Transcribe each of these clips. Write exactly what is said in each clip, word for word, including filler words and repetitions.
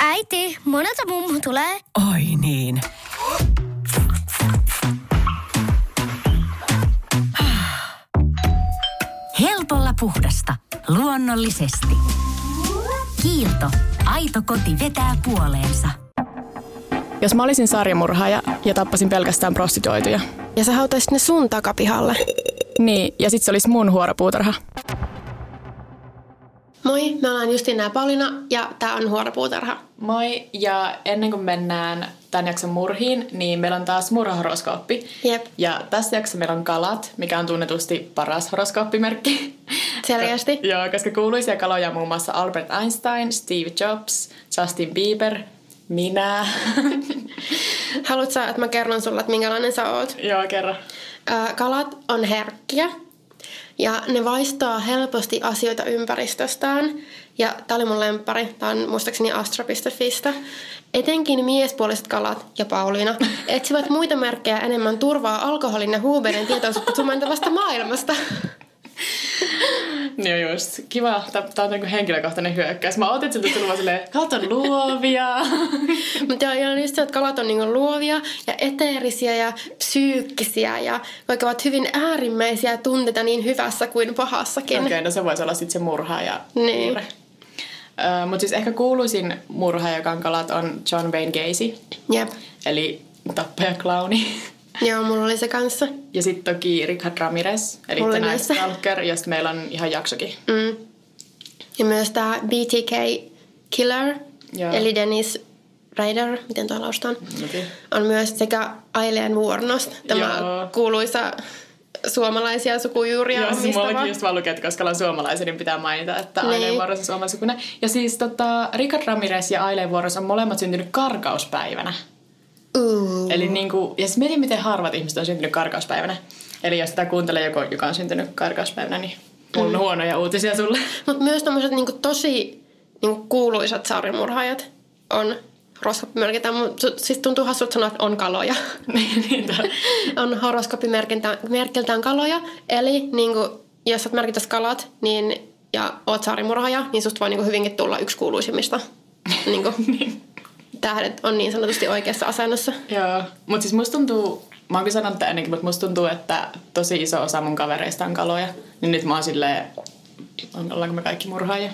Äiti, monelta mummu tulee. Oi niin. Helpolla puhdasta. Luonnollisesti. Kiilto. Aito koti vetää puoleensa. Jos mä olisin sarjamurhaaja ja tappasin pelkästään prostitoituja. Ja sä hautaisit ne sun takapihalle. Niin, ja sit se olisi mun huoropuutarha. Moi, me ollaan Justina ja Pauliina ja tää on Huoropuutarha. Moi, ja ennen kuin mennään tämän jakson murhiin, niin meillä on taas murhahoroskooppi. Jep. Ja tässä jaksossa meillä on kalat, mikä on tunnetusti paras horoskooppimerkki. Selvästi. Joo, koska kuuluisia kaloja muun muassa Albert Einstein, Steve Jobs, Justin Bieber, minä. Haluatko, että mä kerron sulle, että minkälainen sä oot? Joo, kerro. Kalat on herkkiä. Ja ne vaistaa helposti asioita ympäristöstään. Ja tää oli mun lemppari. Tää on muistaakseni astro piste fistä. Etenkin miespuoliset kalat ja Pauliina etsivät muita merkkejä enemmän turvaa alkoholin ja huumeiden tietoisuutta sumentavasta maailmasta. No just. Kiva. Tää on niinku henkilökohtainen hyökkäys. Mä ootin, että siltä tullut vaan silleen, kalat on luovia. Mutta joo, on just se, että kalat on niinku luovia ja eteerisiä ja psyykkisiä ja vaikka ovat hyvin äärimmäisiä tunteita niin hyvässä kuin pahassakin. Okei, okay, no se voisi olla sitten se murhaaja. Niin. Uh, Mutta siis ehkä kuuluisin murhaaja, joka on kalat, on John Wayne Gacy. Jep. Eli tappajaklauni. Joo, mulla oli se kanssa. Ja sitten toki Richard Ramirez, eli The Night Stalker, josta meillä on ihan jaksokin. Mm. Ja myös tämä B T K Killer, joo, eli Dennis Rader, miten tuo laustaan, okay, on myös sekä Aileen Vuornost, tämä joo, kuuluisa suomalaisia sukujuuria joo, siis omistava. Joo, mullakin just vaan lukeet, koska on suomalaisia, niin pitää mainita, että niin. Aileen Vuoros on suomalaisukuna. Ja siis tota, Richard Ramirez ja Aileen Vuoros on molemmat syntynyt karkauspäivänä. Uh. Eli niinku, ja siis mietin, miten harvat ihmiset on syntynyt karkauspäivänä. Eli jos sitä kuuntelee joku, joka on syntynyt karkauspäivänä, niin mulla on mm. huonoja uutisia sulle. Mutta myös tommoset niinku tosi niinku kuuluisat sarjamurhaajat on horoskooppimerkintään. Siis tuntuu hassut sanoa, että on kaloja. Niin, on horoskooppimerkintään kaloja. Eli niinku, jos sä merkitäis kalat niin, ja oot sarjamurhaaja, niin susta voi niinku hyvinkin tulla yksi kuuluisimmista. Niinku. Tähdet on niin sanotusti oikeassa asennossa. Joo, mutta siis musta tuntuu, mä oonkin sanonut tätä ennenkin, mutta musta tuntuu, että tosi iso osa mun kavereista on kaloja. Niin nyt mä oon silleen, ollaanko me kaikki murhaajia?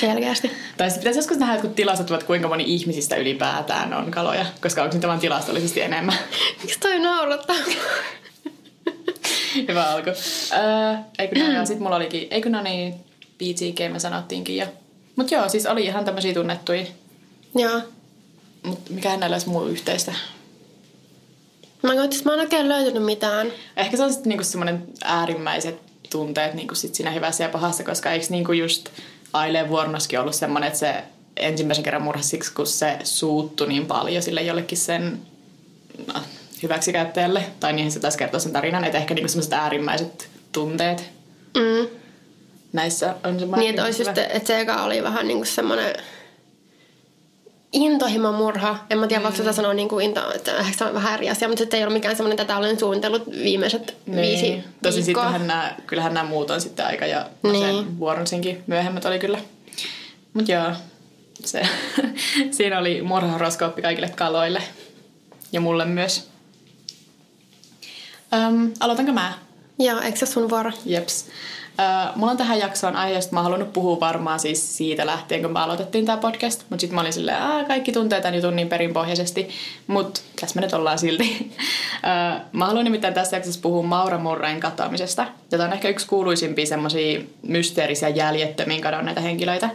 Selkeästi. Tai sitten pitäisi joskus nähdä, kun tilastotuvat, kuinka moni ihmisistä ylipäätään on kaloja, koska onko niitä vaan tilastollisesti enemmän. Miksi toi naurattaa? Hyvä alku. Öö, eikö no, ja sit mulla olikin, eikö no niin, B T K me sanottiinkin jo. Mut joo, siis oli ihan tämmösiä tunnettuja. Joo. Mut mikähän näillä olisi muu yhteistä? Mä en mä en oikein löytänyt mitään. Ehkä se on sitten niinku semmonen äärimmäiset tunteet niinku sit siinä hyvässä ja pahassa, koska eiks niinku just Aileen Vuornoskin ollut semmonen, että se ensimmäisen kerran murhasiksi, kun se suuttui niin paljon sille jollekin sen no, hyväksikäyttäjälle. Tai niihin se taisi kertoa sen tarinan, että ehkä niinku semmoset äärimmäiset tunteet. Mm. Näissä on semmoinen... Niin, että, just, että se eka oli vähän niinku semmonen... Intohimo murha. En mä tiedä, mm. vaikka sitä sanoa niin kuin into, että ehkä se on vähän eri asia, mutta sitten ei ole mikään semmoinen, tätä olen suunnitellut viimeiset niin. viisi viikkoa. Tosin sittenhän nämä, kyllähän nämä muut on sitten aika ja niin. Sen vuoronsinkin myöhemmät oli kyllä. Mut joo, se. Siinä oli murhahoroskooppi kaikille kaloille ja mulle myös. Öm, aloitanko mä? Joo, eikö se sun vuoro? Jeps. Uh, mulla on tähän jaksoon aihe, josta mä oon halunnut puhua varmaan siis siitä lähtien, kun me aloitettiin tää podcast. Mut sit mä olin silleen, aah, kaikki tuntee tän jutun niin perinpohjaisesti. Mut tässä me nyt ollaan silti. Uh, mä haluan nimittäin tässä jaksossa puhua Maura Murrayn katoamisesta. Tämä on ehkä yksi kuuluisimpia semmosia mysteerisiä jäljettömiin kadonneita henkilöitä.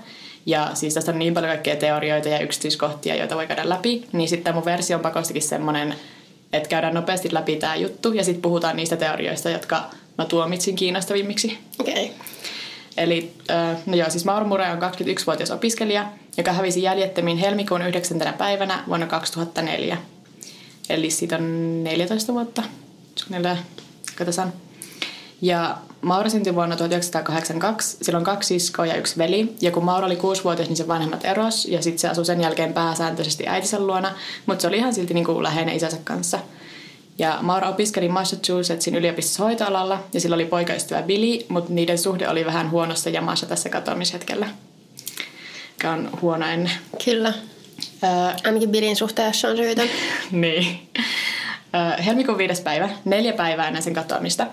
Ja siis tästä on niin paljon kaikkea teorioita ja yksityiskohtia, joita voi käydä läpi. Niin sitten mun versio on pakostikin semmonen, että käydään nopeasti läpi tää juttu. Ja sit puhutaan niistä teorioista, jotka... Mä tuomitsin kiinnostavimmiksi. Okei. Okay. Eli, no joo, siis Maura Murray on kaksikymmentäyksivuotias opiskelija, joka hävisi jäljettömiin helmikuun yhdeksäntenä päivänä vuonna kaksituhattaneljä. Eli siitä on neljätoista vuotta. Katsotaan. Ja Maura syntyi vuonna tuhatyhdeksänsataakahdeksankymmentäkaksi. Sillä on kaksi iskoa ja yksi veli. Ja kun Maura oli kuusivuotias, niin sen vanhemmat eros. Ja sitten se asui sen jälkeen pääsääntöisesti äitinsä luona. Mutta se oli ihan silti niin kuin läheinen isänsä kanssa. Ja Maura opiskeli Massachusettsin yliopistossa hoitoalalla ja sillä oli poikaystävä Billy, mutta niiden suhde oli vähän huonossa jamassa tässä katoamishetkellä, mikä on huono ennen. Kyllä. Ää... Ainakin Billyn suhteessa on syytä. Niin. Ää, helmikuun viides päivä, neljä päivää ennen sen katoamista.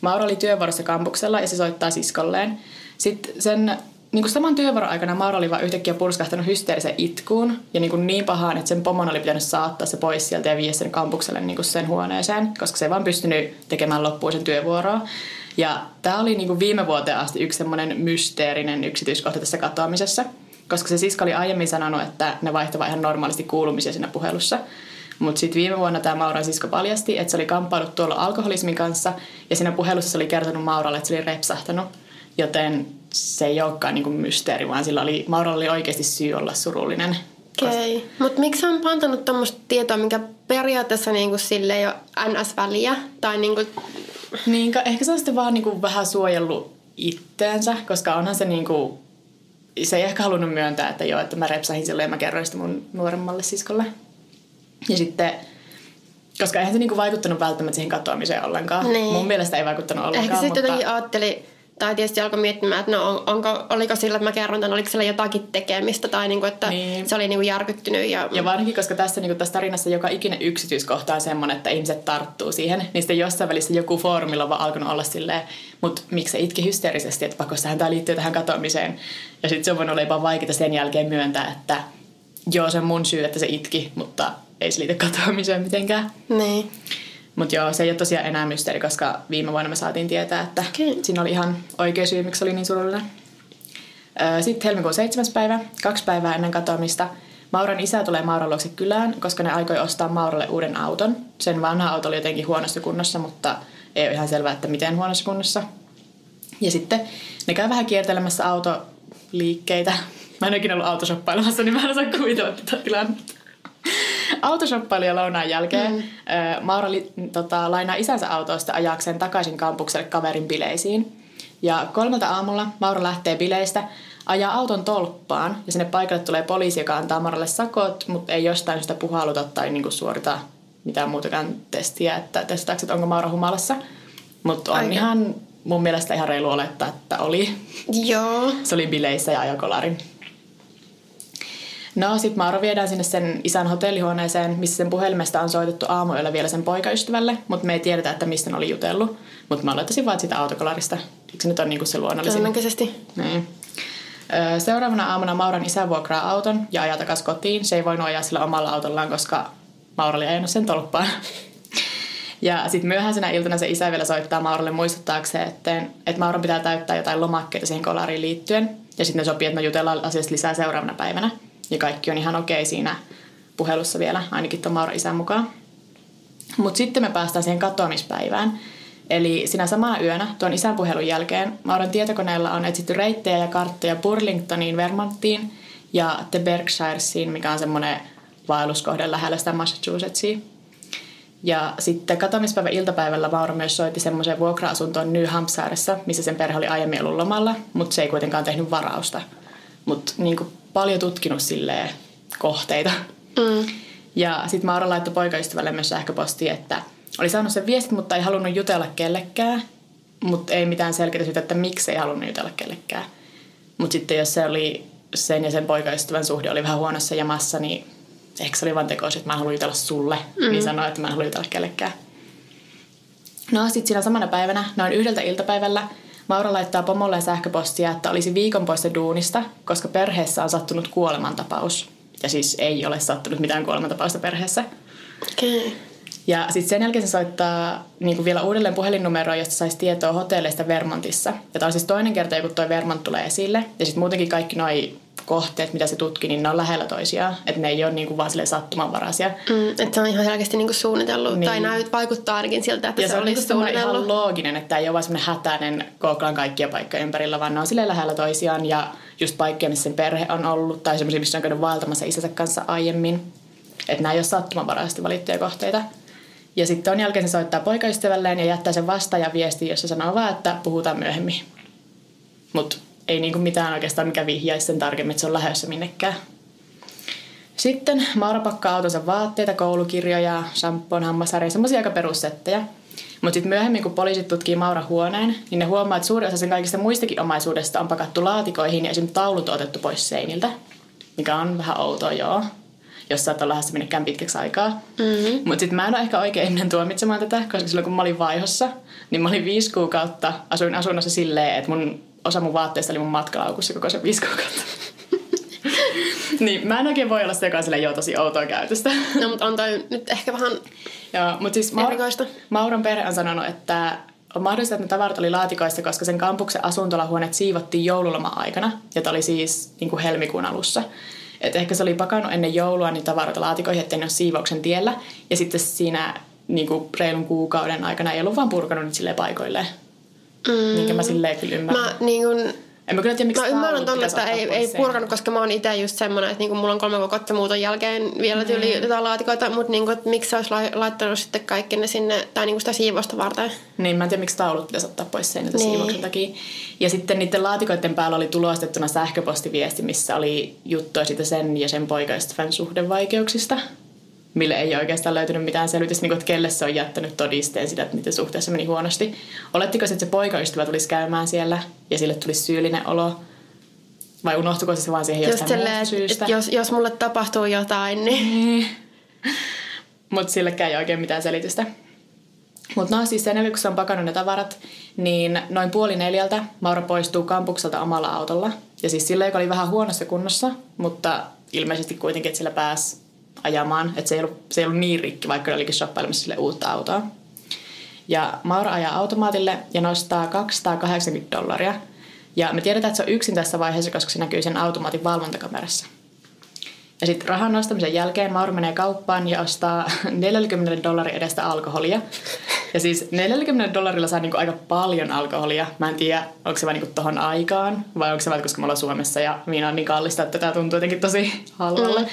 Maura oli työvuorossa kampuksella ja se soittaa siskolleen. Sitten sen niin kuin saman työvuoron aikana Maura oli vaan yhtäkkiä purskahtanut hysteerisen itkuun ja niin, niin pahaan, että sen pomon oli pitänyt saattaa se pois sieltä ja viedä sen kampukselle niin kuin sen huoneeseen, koska se ei vaan pystynyt tekemään loppuun sen työvuoroa. Ja tämä oli niin kuin viime vuoteen asti yksi semmoinen mysteerinen yksityiskohta tässä katoamisessa, koska se siska oli aiemmin sanonut, että ne vaihtavat ihan normaalisti kuulumisia siinä puhelussa. Mutta sitten viime vuonna tämä Mauran sisko paljasti, että se oli kamppaillut tuolla alkoholismin kanssa ja siinä puhelussa se oli kertonut Mauralle, että se oli repsahtanut. Joten se ei olekaan niinku mysteeri, vaan sillä oli, Mauralla oli oikeasti syy olla surullinen. Okei, okay. Mutta miksi on antanut tuommoista tietoa, mikä periaatteessa niinku sille ei ole N S-väliä? Tai niinku... niin, ehkä se on sitten vaan niinku vähän suojellut itteensä, koska onhan se niinku... Se ei ehkä halunnut myöntää, että joo, että mä repsahin silloin ja mä kerroin sitä mun nuoremmalle siskolle. Ja sitten, koska eihän se niinku vaikuttanut välttämättä siihen katoamiseen ollenkaan. Niin. Mun mielestä ei vaikuttanut ollenkaan. Ehkä se mutta... jotenkin ajatteli... Tai tietysti alkoi miettimään, että no onko, oliko sillä, että mä kerron tämän, oliko sillä jotakin tekemistä tai niin kuin, että niin. Se oli niin kuin järkyttynyt. Ja... ja varsinkin, koska tässä, niin kuin tässä tarinassa joka ikinen yksityiskohta on semmoinen, että ihmiset tarttuu siihen, niin sitten jossain välissä joku foorumilla on vaan alkanut olla silleen, mutta miksi se itki hysteerisesti, että pakostahan tämä liittyy tähän katoamiseen. Ja sitten se on voinut olla jopa vaikeaa sen jälkeen myöntää, että joo, se on mun syy, että se itki, mutta ei se liity katoamiseen mitenkään. Niin. Mutta joo, se ei ole tosiaan enää mysteeri, koska viime vuonna me saatiin tietää, että okay. Siinä oli ihan oikea syy, miksi oli niin surullinen. Sitten helmikuun seitsemäs päivä, kaksi päivää ennen katoamista, Mauran isä tulee Mauran luokse kylään, koska ne aikoi ostaa Mauralle uuden auton. Sen vanha auto oli jotenkin huonossa kunnossa, mutta ei ole ihan selvää, että miten huonossa kunnossa. Ja sitten ne käy vähän kiertelemässä autoliikkeitä. Mä en oikein ollut autoshoppailemassa, niin mä en osaa kuvitella tätä tilannetta. Autoshoppailu ja lounaan jälkeen mm. Maura li, tota, lainaa isänsä autosta ajakseen takaisin kampukselle kaverin bileisiin. Ja kolmelta aamulla Maura lähtee bileistä, ajaa auton tolppaan ja sinne paikalle tulee poliisi, joka antaa Mauralle sakot, mutta ei jostain syystä puhalluta tai niinku suorita mitään muutakaan testiä, että testaako, että onko Maura humalassa. Mutta on Aika. ihan mun mielestä ihan reilu olettaa, että oli. Joo. Se oli bileissä ja ajokolarin. No, sit Maura viedään sinne sen isän hotellihuoneeseen, missä sen puhelimesta on soitettu aamuyöllä vielä sen poikaystävälle, mutta me ei tiedetä, että mistä ne oli jutellut. Mutta mä aloittaisin vaan siitä autokolarista. Eikö se nyt ole niinku se luonnollisin? Todennäköisesti. Niin. Seuraavana aamuna Mauran isä vuokraa auton ja ajaa takaisin kotiin. Se ei voinut ajaa sillä omalla autollaan, koska Maura oli ajanut sen tolppaan. Ja sit myöhäisenä iltana se isä vielä soittaa Mauralle muistuttaakseen, että, että Maura pitää täyttää jotain lomakkeita siihen kolariin liittyen. Ja sitten ne sopii, että me jutellaan asiasta lisää seuraavana päivänä. Ja kaikki on ihan okei siinä puhelussa vielä, ainakin tuon Mauran isän mukaan. Mutta sitten me päästään siihen katoamispäivään. Eli sinä samana yönä, tuon isän puhelun jälkeen, Mauran tietokoneella on etsitty reittejä ja karttoja Burlingtoniin, Vermonttiin ja The Berkshiresiin, mikä on semmoinen vaelluskohde lähellä sitä Massachusettsia. Ja sitten katoamispäivän iltapäivällä Maura myös soitti semmoiseen vuokra-asuntoon New Hampshiressa, missä sen perhe oli aiemmin ollut lomalla, mutta se ei kuitenkaan tehnyt varausta. Mut niinku... paljon tutkinut silleen kohteita. Mm. Ja sitten Maura laittoi poikaystävälle myös sähköpostia, että oli saanut sen viestit, mutta ei halunnut jutella kellekään. Mutta ei mitään selkeää syytä, että miksi ei halunnut jutella kellekään. Mutta sitten jos se oli sen ja sen poikaystävän suhde oli vähän huonossa jamassa, niin ehkä se oli vaan tekoisi, että mä haluan jutella sulle. Mm. Niin sanoi, että mä en halua jutella kellekään. No sitten siinä samana päivänä, noin yhdeltä iltapäivällä, Maura laittaa pomolleen sähköpostia, että olisi viikon poissa duunista, koska perheessä on sattunut kuolemantapaus. Ja siis ei ole sattunut mitään kuolemantapausta perheessä. Okay. Ja sitten sen jälkeen se soittaa niin vielä uudelleen puhelinnumeroon, josta saisi tietoa hotelleista Vermontissa. Ja tämä on siis toinen kerta, kun tuo Vermont tulee esille. Ja sitten muutenkin kaikki nuo kohteet, mitä se tutki, niin ne on lähellä toisiaan. Että ne ei ole niinku vaan silleen sattumanvaraisia. Mm, että se on ihan selkeästi niinku suunnitellut. Niin. Tai näyt vaikuttaa ainakin siltä, että ja se, se olisi suunnitellut. Ja se on ihan looginen, että ei ole vaan semmoinen hätäinen googlaan kaikkia paikkoja ympärillä, vaan ne on silleen lähellä toisiaan. Ja just paikkoja, missä sen perhe on ollut. Tai semmoisia, missä on käynyt vaeltamassa isänsä kanssa aiemmin. Että nämä ei ole sattumanvaraisesti valittuja kohteita. Ja sitten on jälkeen se soittaa poikaystävälleen ja jättää sen vastaajan viesti, jossa sanoo vaan, että puhutaan myöhemmin. Mut ei niinku mitään oikeastaan, mikä vihjaisi sen tarkemmin, että se on lähdössä minnekään. Sitten Maura pakkaa autonsa vaatteita, koulukirjoja, shampoon, hammasharja, semmoisia aika perussettejä. Mutta sitten myöhemmin, kun poliisit tutkii Maura huoneen, niin ne huomaa, että suurin osa sen kaikista muistakin omaisuudesta on pakattu laatikoihin ja esimerkiksi taulut on otettu pois seiniltä, mikä on vähän outoa, joo. Jos sä oot olla lähdössä minnekään pitkäksi aikaa. Mm-hmm. Mutta sitten mä en ole ehkä oikein ennen tuomitsemaan tätä, koska silloin kun mä olin vaihossa, niin mä olin viisi kuukautta asuin asunnossa silleen, että mun, osa mun vaatteista oli mun matkalaukussa koko se viisi kuukautta. Niin, mä en oikein voi olla se, joka on silleen jo tosi outoa käytöstä. No, mutta on toi nyt ehkä vähän joo, mut siis erikoista. Mauran perhe on sanonut, että on mahdollista, että ne tavarat oli laatikoissa, koska sen kampuksen asuntolahuoneet siivottiin joululoma-aikana. Ja tämä oli siis niin kuin helmikuun alussa. Et ehkä se oli pakannut ennen joulua niin tavaroita laatikoihin, ettei ne ole siivauksen tiellä. Ja sitten siinä niin kuin reilun kuukauden aikana ei ollut vaan purkanut niitä silleen paikoilleen. Mm. Minkä mä silleen kyllä ymmärrän. Mä niin kuin En mä kyllä tiedä, miksi mä ymmärrän tonne, että ei, ei purkanut, koska mä oon itse just semmoinen, että niinku mulla on kolme vuotta muuton jälkeen vielä tyyli mm. jotain laatikoita, mutta niinku, miksi sä ois laittanut sitten kaikki ne sinne, tai niinku sitä siivosta varten. Niin, mä en tiedä, miksi taulut pitäisi ottaa pois seinältä niin. Siivouksen takia. Ja sitten niiden laatikoiden päällä oli tulostettuna sähköpostiviesti, missä oli juttua siitä sen ja sen poikaystävän suhdevaikeuksista, mille ei oikeastaan löytynyt mitään selvitystä, niin kuin, että kelle se on jättänyt todisteen sitä, että miten suhteessa meni huonosti. Olettiko se, että se poikaystävä tulisi käymään siellä ja sille tulisi syyllinen olo? Vai unohtuiko se vaan siihen jostain just muusta syystä? Jos, jos mulle tapahtuu jotain, niin mutta sillekään ei oikein mitään selitystä. Mutta no siis sen jälkeen, kun se on pakannut ne tavarat, niin noin puoli neljältä Maura poistuu kampukselta omalla autolla. Ja siis sillä, joka oli vähän huonossa kunnossa, mutta ilmeisesti kuitenkin, että sillä pääsi ajamaan, että se ei ollut, se ei ollut niin rikki, vaikka ne olikin shoppailemassa sille uutta autoa. Ja Maura ajaa automaatille ja nostaa kaksisataakahdeksankymmentä dollaria. Ja me tiedetään, että se on yksin tässä vaiheessa, koska se näkyy sen automaatin valvontakamerassa. Ja sitten rahan nostamisen jälkeen Maura menee kauppaan ja ostaa neljäkymmentä dollaria edestä alkoholia. Ja siis neljälläkymmenellä dollarilla saa niinku aika paljon alkoholia. Mä en tiedä, onko se vaan niinku tohon aikaan vai onko se vaan, koska me ollaan Suomessa ja viina on niin kallista, että tää tuntuu jotenkin tosi halvalle. Mm.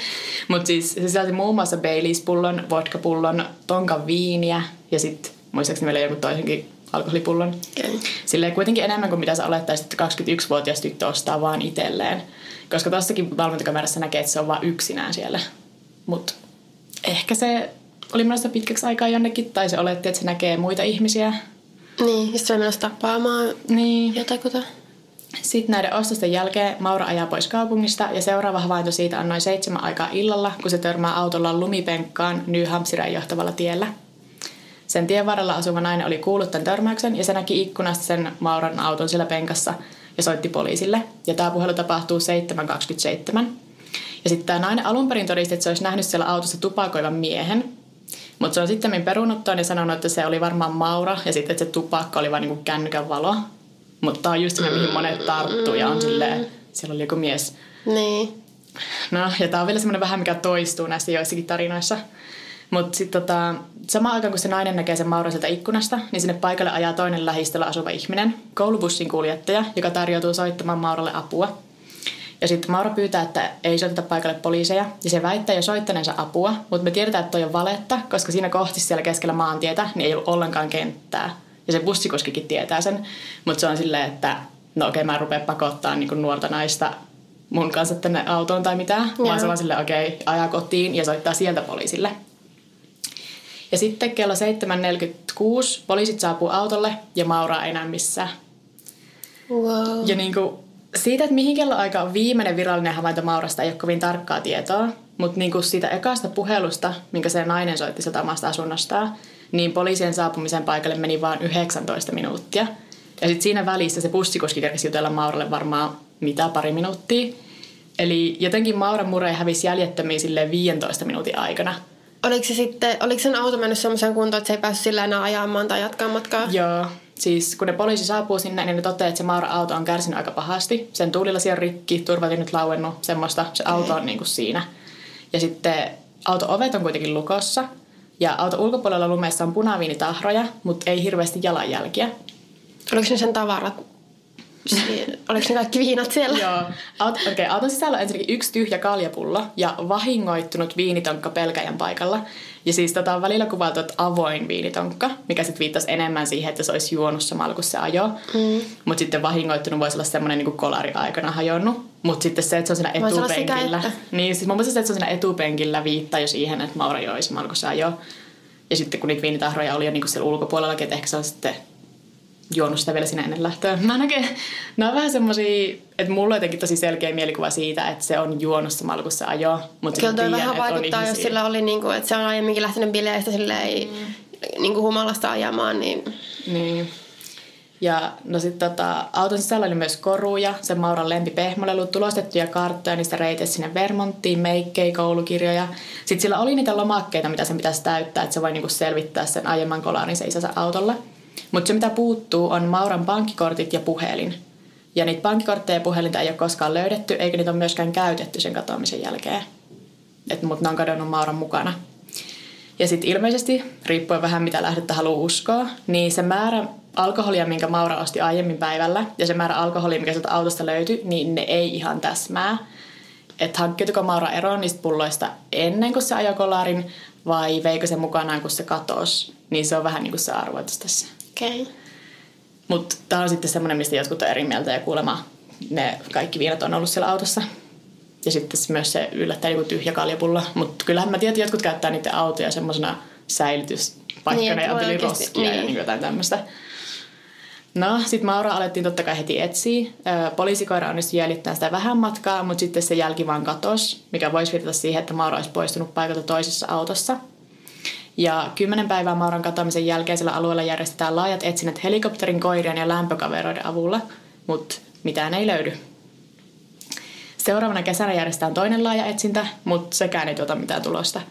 Mutta siis se sisälti muun muassa Baileys-pullon, vodka-pullon, tonkan viiniä ja sitten muistaakseni meillä joku toisenkin alkoholipullon. Okay. Silleen kuitenkin enemmän kuin mitä sä olettaisit, että kaksikymmentäyksivuotias tyttö ostaa vaan itselleen. Koska tossakin valvontakamerassa näkee, että se on vaan yksinään siellä. Mutta ehkä se oli menossa pitkäksi aikaa jonnekin, tai se oletti, että se näkee muita ihmisiä. Niin, ja se on menossa tapaamaan niin. Jotakuta. Sitten näiden ostosten jälkeen Maura ajaa pois kaupungista, ja seuraava havainto siitä on noin seitsemän aikaa illalla, kun se törmää autollaan lumipenkkaan New Hampshireen johtavalla tiellä. Sen tien varrella asuva nainen oli kuullut tämän törmäyksen, ja se näki ikkunasta sen Mauran auton siellä penkassa, ja soitti poliisille. Ja tämä puhelu tapahtuu seitsemän kaksikymmentäseitsemän. Ja sitten tämä nainen alun perin todisti, että se olisi nähnyt siellä autossa tupakoivan miehen. Mutta se on sitten perunuttoon ja sanonut, että se oli varmaan Maura. Ja sitten, että se tupakka oli vaan niinku kännykän valo. Mutta tämä on just se, mihin monet tarttuu ja on silleen, siellä oli joku mies. Niin. No, ja tämä on vielä semmoinen vähän, mikä toistuu näissä joissakin tarinoissa. Mutta sitten tota, samaan aikaan, kun se nainen näkee sen Mauran sieltä ikkunasta, niin sinne paikalle ajaa toinen lähistöllä asuva ihminen, koulubussin kuljettaja, joka tarjoutuu soittamaan Mauralle apua. Ja sitten Maura pyytää, että ei soiteta paikalle poliiseja, ja se väittää jo soittaneensa apua, mutta me tiedetään, että toi on valetta, koska siinä kohti siellä keskellä maantietä niin ei ollut ollenkaan kenttää. Ja se bussikuskikin tietää sen, mutta se on silleen, että no okei, okay, mä en rupea pakottaa niin kuin nuorta naista mun kanssa tänne autoon tai mitään, no. Vaan se on silleen, okei, okay, ajaa kotiin ja soittaa sieltä poliisille. Ja sitten kello seitsemän neljäkymmentäkuusi poliisit saapuu autolle ja Maura ei näy missään. Wow. Ja niin kuin siitä, että mihin kelloaika on viimeinen virallinen havainto Maurasta, ei ole kovin tarkkaa tietoa. Mutta niin kuin siitä ekasta puhelusta, minkä se nainen soitti sieltä omasta asunnostaan, niin poliisien saapumisen paikalle meni vain yhdeksäntoista minuuttia. Ja sitten siinä välissä se bussikuski kerkesi jutella Mauralle varmaan mitä pari minuuttia. Eli jotenkin Maura Murray hävisi jäljettömiin silleen viidentoista minuutin aikana. Oliko se sitten, oliko sen auto mennyt semmoiseen kuntoon, että se ei päässyt sillä enää ajamaan tai jatkaa matkaa? Joo. Siis kun ne poliisi saapuu sinne, niin ne toteaa, että se Maura-auto on kärsinyt aika pahasti. Sen tuulilasi on rikki, turvatynyt lauennut, semmoista. Se auto on niin kuin siinä. Ja sitten auto-ovet on kuitenkin lukossa. Ja auto ulkopuolella lumessa on punaviinitahroja, mutta ei hirveästi jalanjälkiä. Oliko ne sen tavarat? oliko ne kaikki viinat siellä? Joo. Aut, okay, auton sisällä on ensinnäkin yksi tyhjä kaljapulla ja vahingoittunut viinitonkka pelkäjän paikalla. Ja siis tota on välillä kuvailtu, että avoin viinitonkka, mikä sitten viittasi enemmän siihen, että se olisi juonut samalla kun se ajoi. Mm. Mutta sitten vahingoittunut voisi olla semmoinen niin kolari aikana hajonnut. Mutta sitten se, että se on siinä etupenkillä. Sekä, että... Niin, siis mun mielestä se, että se on siinä etupenkillä viittaa jo siihen, että Maura joi samalla kun se ajoi. Ja sitten kun niitä viinitahroja oli jo niin siellä ulkopuolellakin, että ehkä se on sitten... juonut sitä vielä sinä ennen lähtöä. Mä näkeen, nämä on vähän semmosia, että mulla on jotenkin tosi selkeä mielikuva siitä, että se on juonut samalla, kun se ajoi. Kyllä toi vähän vaikuttaa, jos sillä oli, niin kuin, että se on aiemminkin lähtenyt bileistä silleen, mm. niin kuin humalasta ajamaan. Niin. niin. Ja no sit tota, auton sisällä oli myös koruja, se Mauran lempipehmolelu, tulostettuja karttoja, niistä reiteistä sinne Vermonttiin, meikkejä, koulukirjoja. Sitten sillä oli niitä lomakkeita, mitä sen pitäisi täyttää, että se voi niin kuin selvittää sen aiemman kolarin se isänsä autolla. Mutta se, mitä puuttuu, on Mauran pankkikortit ja puhelin. Ja niitä pankkikortteja ja puhelinta ei ole koskaan löydetty, eikä niitä ole myöskään käytetty sen katoamisen jälkeen. Mutta ne on kadonnut Mauran mukana. Ja sitten ilmeisesti, riippuen vähän mitä lähdettä haluaa uskoa, niin se määrä alkoholia, minkä Maura osti aiemmin päivällä, ja se määrä alkoholia, mikä sieltä autosta löytyi, niin ne ei ihan täsmää. Että hankkiutuko Maura eroon niistä pulloista ennen kuin se ajoi kolarin, vai veikö se mukanaan, kun se katosi? Niin se on vähän niin kuin se arvoitus tässä. Okay. Mutta tämä on sitten semmoinen, mistä jotkut on eri mieltä ja kuulemma ne kaikki viinat on ollut siellä autossa. Ja sitten myös se yllättäen joku tyhjä kaljapulla. Mutta kyllähän mä tiedän, että jotkut käyttää niiden autoja semmoisena säilytyspaikkana niin, ja anteli roskia niin. ja niin jotain tämmöistä. No, sitten Maura alettiin totta kai heti etsiä. Poliisikoira onnistui jäljittämään sitä vähän matkaa, mutta sitten se jälki vaan katosi, mikä voisi virtata siihen, että Maura olisi poistunut paikalta toisessa autossa. Ja kymmenen päivää Mauran katoamisen jälkeisellä alueella järjestetään laajat etsinnät helikopterin, koirien ja lämpökaveroiden avulla, mutta mitään ei löydy. Seuraavana kesänä järjestetään toinen laaja etsintä, mutta sekään ei tuota mitään tulosta.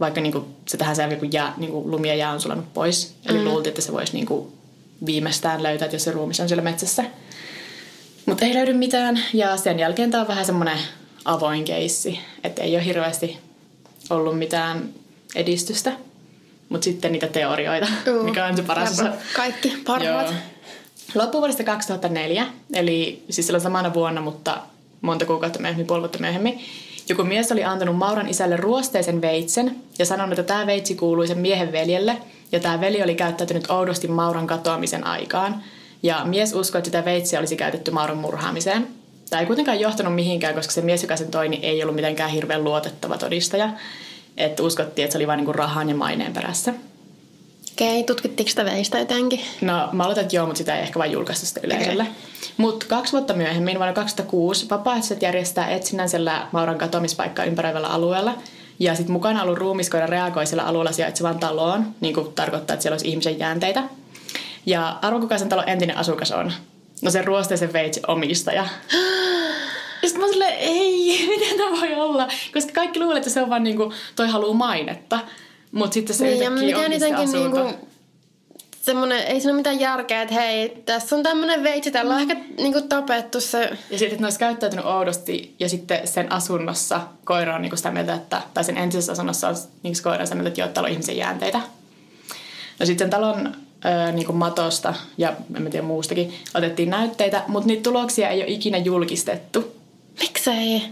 Vaikka niinku, se tähän selviää, kun jää, niinku, lumi ja jää on sulanut pois. Eli mm. luultiin, että se voisi niinku, viimeistään löytää, jos se ruumis on siellä metsässä. Mutta ei löydy mitään. Ja sen jälkeen tämä on vähän semmoinen avoin keissi, että ei ole hirveästi ollut mitään edistystä. Mutta sitten niitä teorioita, uh, mikä on se paras. Lämpö. Kaikki parhaat. Loppuvuodesta kaksituhattaneljä, eli siis silloin samana vuonna, mutta monta kuukautta myöhemmin, puoli vuotta myöhemmin, joku mies oli antanut Mauran isälle ruosteisen veitsen ja sanonut, että tämä veitsi kuului sen miehen veljelle, ja tämä veli oli käyttäytynyt oudosti Mauran katoamisen aikaan. Ja mies uskoi, että sitä veitsiä olisi käytetty Mauran murhaamiseen. Tämä ei kuitenkaan johtanut mihinkään, koska se mies, joka sen toi, niin ei ollut mitenkään hirveän luotettava todistaja. Että uskottiin, että se oli vain niinku rahan ja maineen perässä. Okei, tutkittiinko sitä veistä jotenkin? No, mä aloitan, että joo, mutta sitä ei ehkä vain julkaistu sitä yleisölle. Okay. Mutta kaksi vuotta myöhemmin, vuonna kaksituhattakuusi, vapaaehtoiset järjestää etsinnän siellä Mauran katoamispaikkaa ympäröivällä alueella. Ja sitten mukana ollut ruumiskoira reagoi siellä alueella sijaitsevaan taloon, niin kuin tarkoittaa, että siellä olisi ihmisen jäänteitä. Ja arvokukaisen talon entinen asukas on. No sen ruosteisen veitsi omistaja. Ja sitten mä oon silleen, ei, miten tämä voi olla? Koska kaikki luulee, että se on vaan niinku, toi haluu mainetta. Mut sitten se niin, yhtäkkiä onkin se asunto. Niinku, semmonen, ei siinä ole mitään järkeä, että hei, tässä on tämmönen veitsi, tällä on mm. ehkä niinku tapettu se. Ja sitten, että ne olisi käyttäytynyt oudosti. Ja sitten sen asunnossa koira on niinku sitä mieltä, että, tai sen entisessä asunnossa on niinku koira on sitä mieltä, että joo, täällä on ihmisen jäänteitä. No sitten sen talon... Niin kuin matosta ja en tiedä muustakin otettiin näytteitä, mutta niitä tuloksia ei ole ikinä julkistettu. Miksei?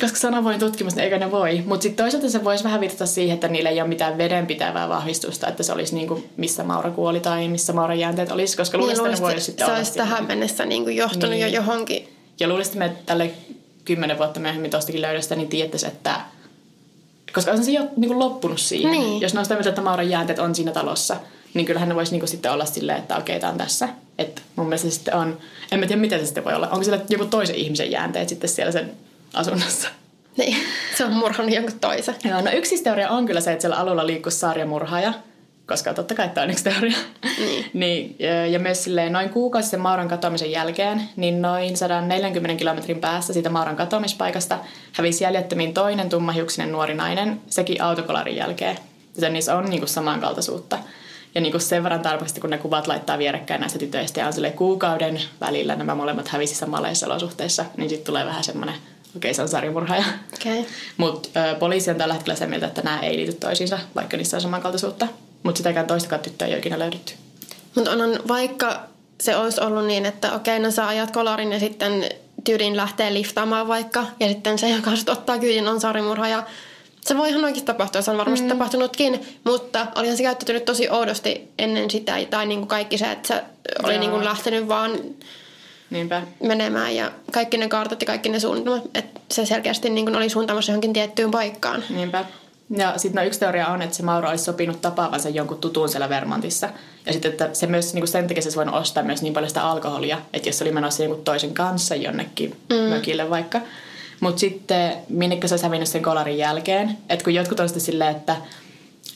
Koska sanavoin tutkimusta, eikä ne voi. Mutta sitten toisaalta se voisi vähän viitata siihen, että niillä ei ole mitään vedenpitävää vahvistusta, että se olisi niin kuin missä Maura kuoli tai missä Mauran jäänteet olisi, koska luulisin, että ne voi sitten olla. Se olisi tähän mennessä niin kuin johtunut niin. jo johonkin. Ja luulisin, että me tälle kymmenen vuotta myöhemmin tuostakin löydöstä, niin tietäisiin, että koska on se jo niin kuin loppunut siihen. Niin. Jos ne on sitä mieltä, että Mauran jäänteet on siinä talossa, niin kyllähän ne voisi niinku sitten olla silleen, että okei, tää on tässä. Että mun mielestä se sitten on, en mä tiedä miten se sitten voi olla. Onko siellä joku toisen ihmisen jäänteet sitten siellä sen asunnossa? Niin, se on murhannut jonkun toisen. Joo, no yksi teoria on kyllä se, että siellä alulla liikkuisi sarjamurhaaja, koska totta kai tämä on yksi teoria. Niin. niin, ja myös silleen noin kuukausi sen Mauran katoamisen jälkeen, niin noin sata neljäkymmentä kilometrin päässä siitä Mauran katoamispaikasta hävisi jäljettömiin toinen tummahiuksinen nuori nainen, sekin autokolarin jälkeen. Joten niissä on niinku samankaltaisuutta. Ja niin kuin sen verran tarpeeksi, kun ne kuvat laittaa vierekkäin näistä tytöistä ja on silleen kuukauden välillä nämä molemmat hävisissä maleissa olosuhteissa, niin sitten tulee vähän semmoinen, okei okay, se on sarjamurhaaja. Okay. Mutta poliisi on tällä hetkellä sen mieltä, että nämä ei liity toisiinsa, vaikka niissä on samankaltaisuutta. Mutta sitäkään toistakaan tyttöä ei ole ikinä löydetty. Mutta onhan vaikka se olisi ollut niin, että okei, no sä ajat kolarin ja sitten tyydin lähtee liftaamaan vaikka. Ja sitten se, joka sut ottaa kyydin, on saarimurha. Ja se voi ihan oikeasti tapahtua, se on varmasti mm. tapahtunutkin. Mutta olihan se käyttäytynyt tosi oudosti ennen sitä. Tai niin kuin kaikki se, että se oli Joo. niin kuin lähtenyt vaan Niinpä. menemään. Ja kaikki ne kartat ja kaikki ne suunnitelmat. Että se selkeästi niin kuin oli suuntaamassa johonkin tiettyyn paikkaan. Niinpä. Ja sitten no, yksi teoria on, että se Maura olisi sopinut tapaavansa jonkun tutun siellä Vermontissa. Ja sitten, että se myös niin kuin sen takia se olisi voinut ostaa myös niin paljon sitä alkoholia, että jos se oli menossa jonkun toisen kanssa jonnekin mm. mökille vaikka. Mutta sitten minnekä se olisi hävinnyt sen kolarin jälkeen. Että kun jotkut on sitten silleen, että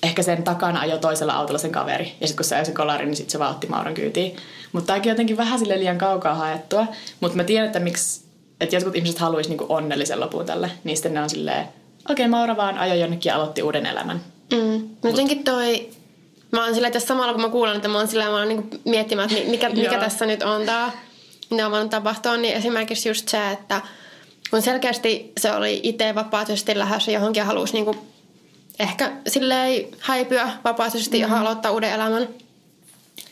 ehkä sen takana ajoi toisella autolla sen kaveri. Ja sitten kun se ajoi sen kolarin, niin sitten se vaan otti Mauran kyytiin. Mutta tämäkin jotenkin vähän silleen liian kaukaa haettua. Mutta mä tiedän, että miksi että jotkut ihmiset haluaisi niin kuin onnellisen lopun tälle. Niin sitten ne on silleen... Okei, Maura vaan ajoi jonnekin ja aloitti uuden elämän. Mm. Jotenkin toi... Mä oon silleen, että samalla kun mä kuulen, että mä oon silleen, mä oon niinku miettimään, että mikä, mikä tässä nyt on tää, mitä on vaan tapahtua, niin esimerkiksi just se, että kun selkeästi se oli itse vapaaisesti lähdössä johonkin ja halusi niinku ehkä silleen häipyä vapaaisesti mm-hmm. ja aloittaa uuden elämän.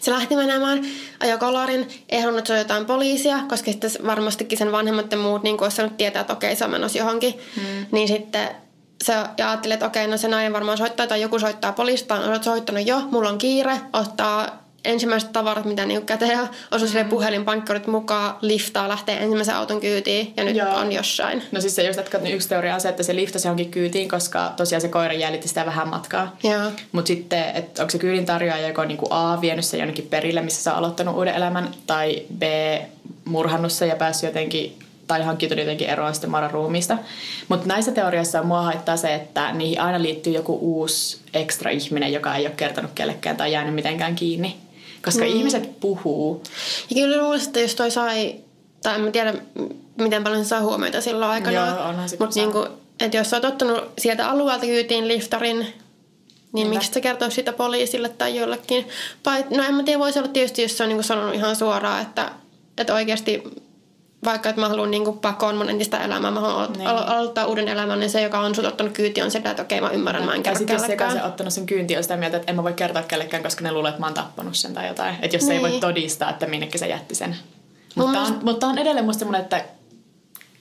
Se lähti menemään, ajoi kolarin, ei halunnut se jotain poliisia, koska sitten varmastikin sen vanhemmat ja muut niin olisi saanut tietää, että okei, se on menossa johonkin. Mm. Niin sitten se, ja ajattelin, että okei, no se nainen varmaan soittaa tai joku soittaa poliisista, olet soittanut jo, mulla on kiire, ottaa ensimmäiset tavarat, mitä niin käteen, osu sille puhelinpankkorit mukaan, liftaa, lähtee ensimmäisen auton kyytiin ja nyt Joo. on jossain. No siis se just jatkat, niin yksi teoria on se, että se liftasi johonkin kyytiin, koska tosiaan se koira jäljitti sitä vähän matkaa. Mutta sitten, että onko se kyydin tarjoaja joko niin kuin A, vienyt sen jonnekin perille, missä se on aloittanut uuden elämän, tai B, murhannut sen ja päässyt jotenkin, tai hankkiutunut jotenkin eroon sitten Mauran ruumiista. Mutta näissä teorioissa mua haittaa se, että niihin aina liittyy joku uusi ekstra ihminen, joka ei ole kertonut kellekään tai jäänyt mitenkään kiinni. Koska mm. ihmiset puhuu. Ja kyllä luulisin, että jos toi sai, tai en tiedä miten paljon se saa huomiota silloin aikanaan. Mutta niinku, että jos sä oot ottanut sieltä alueelta kyytiin liftarin, niin Niinpä. miksi sä kertoo sitä poliisille tai jollekin? No en mä tiedä, voisi olla tietysti, jos se on niinku sanonut ihan suoraan, että, että oikeasti vaikka että mä haluan niinku pakoon mun entistä elämää, mä haluan niin. aloittaa uuden elämän, niin se, joka on sut ottanut kyytiin, on sitä, että okei, mä ymmärrän, mä en kerro kellekään. Ja sitten jos se, joka on ottanut sen kyytiin, on sitä mieltä, että en mä voi kertoa kellekään, koska ne luulee, että mä oon tappanut sen tai jotain. Että jos niin. ei voi todistaa, että minnekin se jätti sen. Mutta on, mielestä... mut on edelleen musta semmoinen, että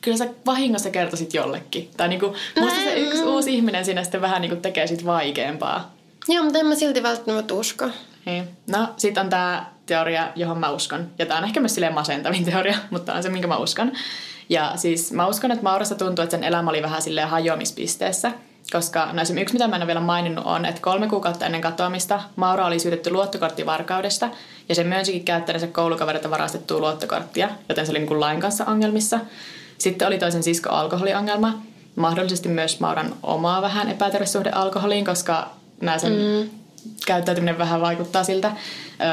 kyllä sä vahingossa kertoisit jollekin. Tai niinku, musta Näin. se yksi uusi ihminen siinä sitten vähän niinku tekee siitä vaikeampaa. Joo, mutta en mä silti välttämättä usko. Hei. No, sit on tää teoria, johon mä uskon. Ja tää on ehkä myös silleen masentavin teoria, mutta on se, minkä mä uskon. Ja siis mä uskon, että Maurasta tuntuu, että sen elämä oli vähän silleen hajoamispisteessä. Koska no esimerkiksi yksi, mitä mä en ole vielä maininnut, on, että kolme kuukautta ennen katoamista Maura oli syytetty luottokorttivarkaudesta. Ja se myönsikin käyttäneensä koulukaverilta varastettua luottokorttia, joten se oli niin kuin lain kanssa ongelmissa. Sitten oli toisen sisko alkoholiongelma. Mahdollisesti myös Mauran omaa vähän epäterveyssuhde alkoholiin, koska nää sen... Mm. käyttäytyminen vähän vaikuttaa siltä.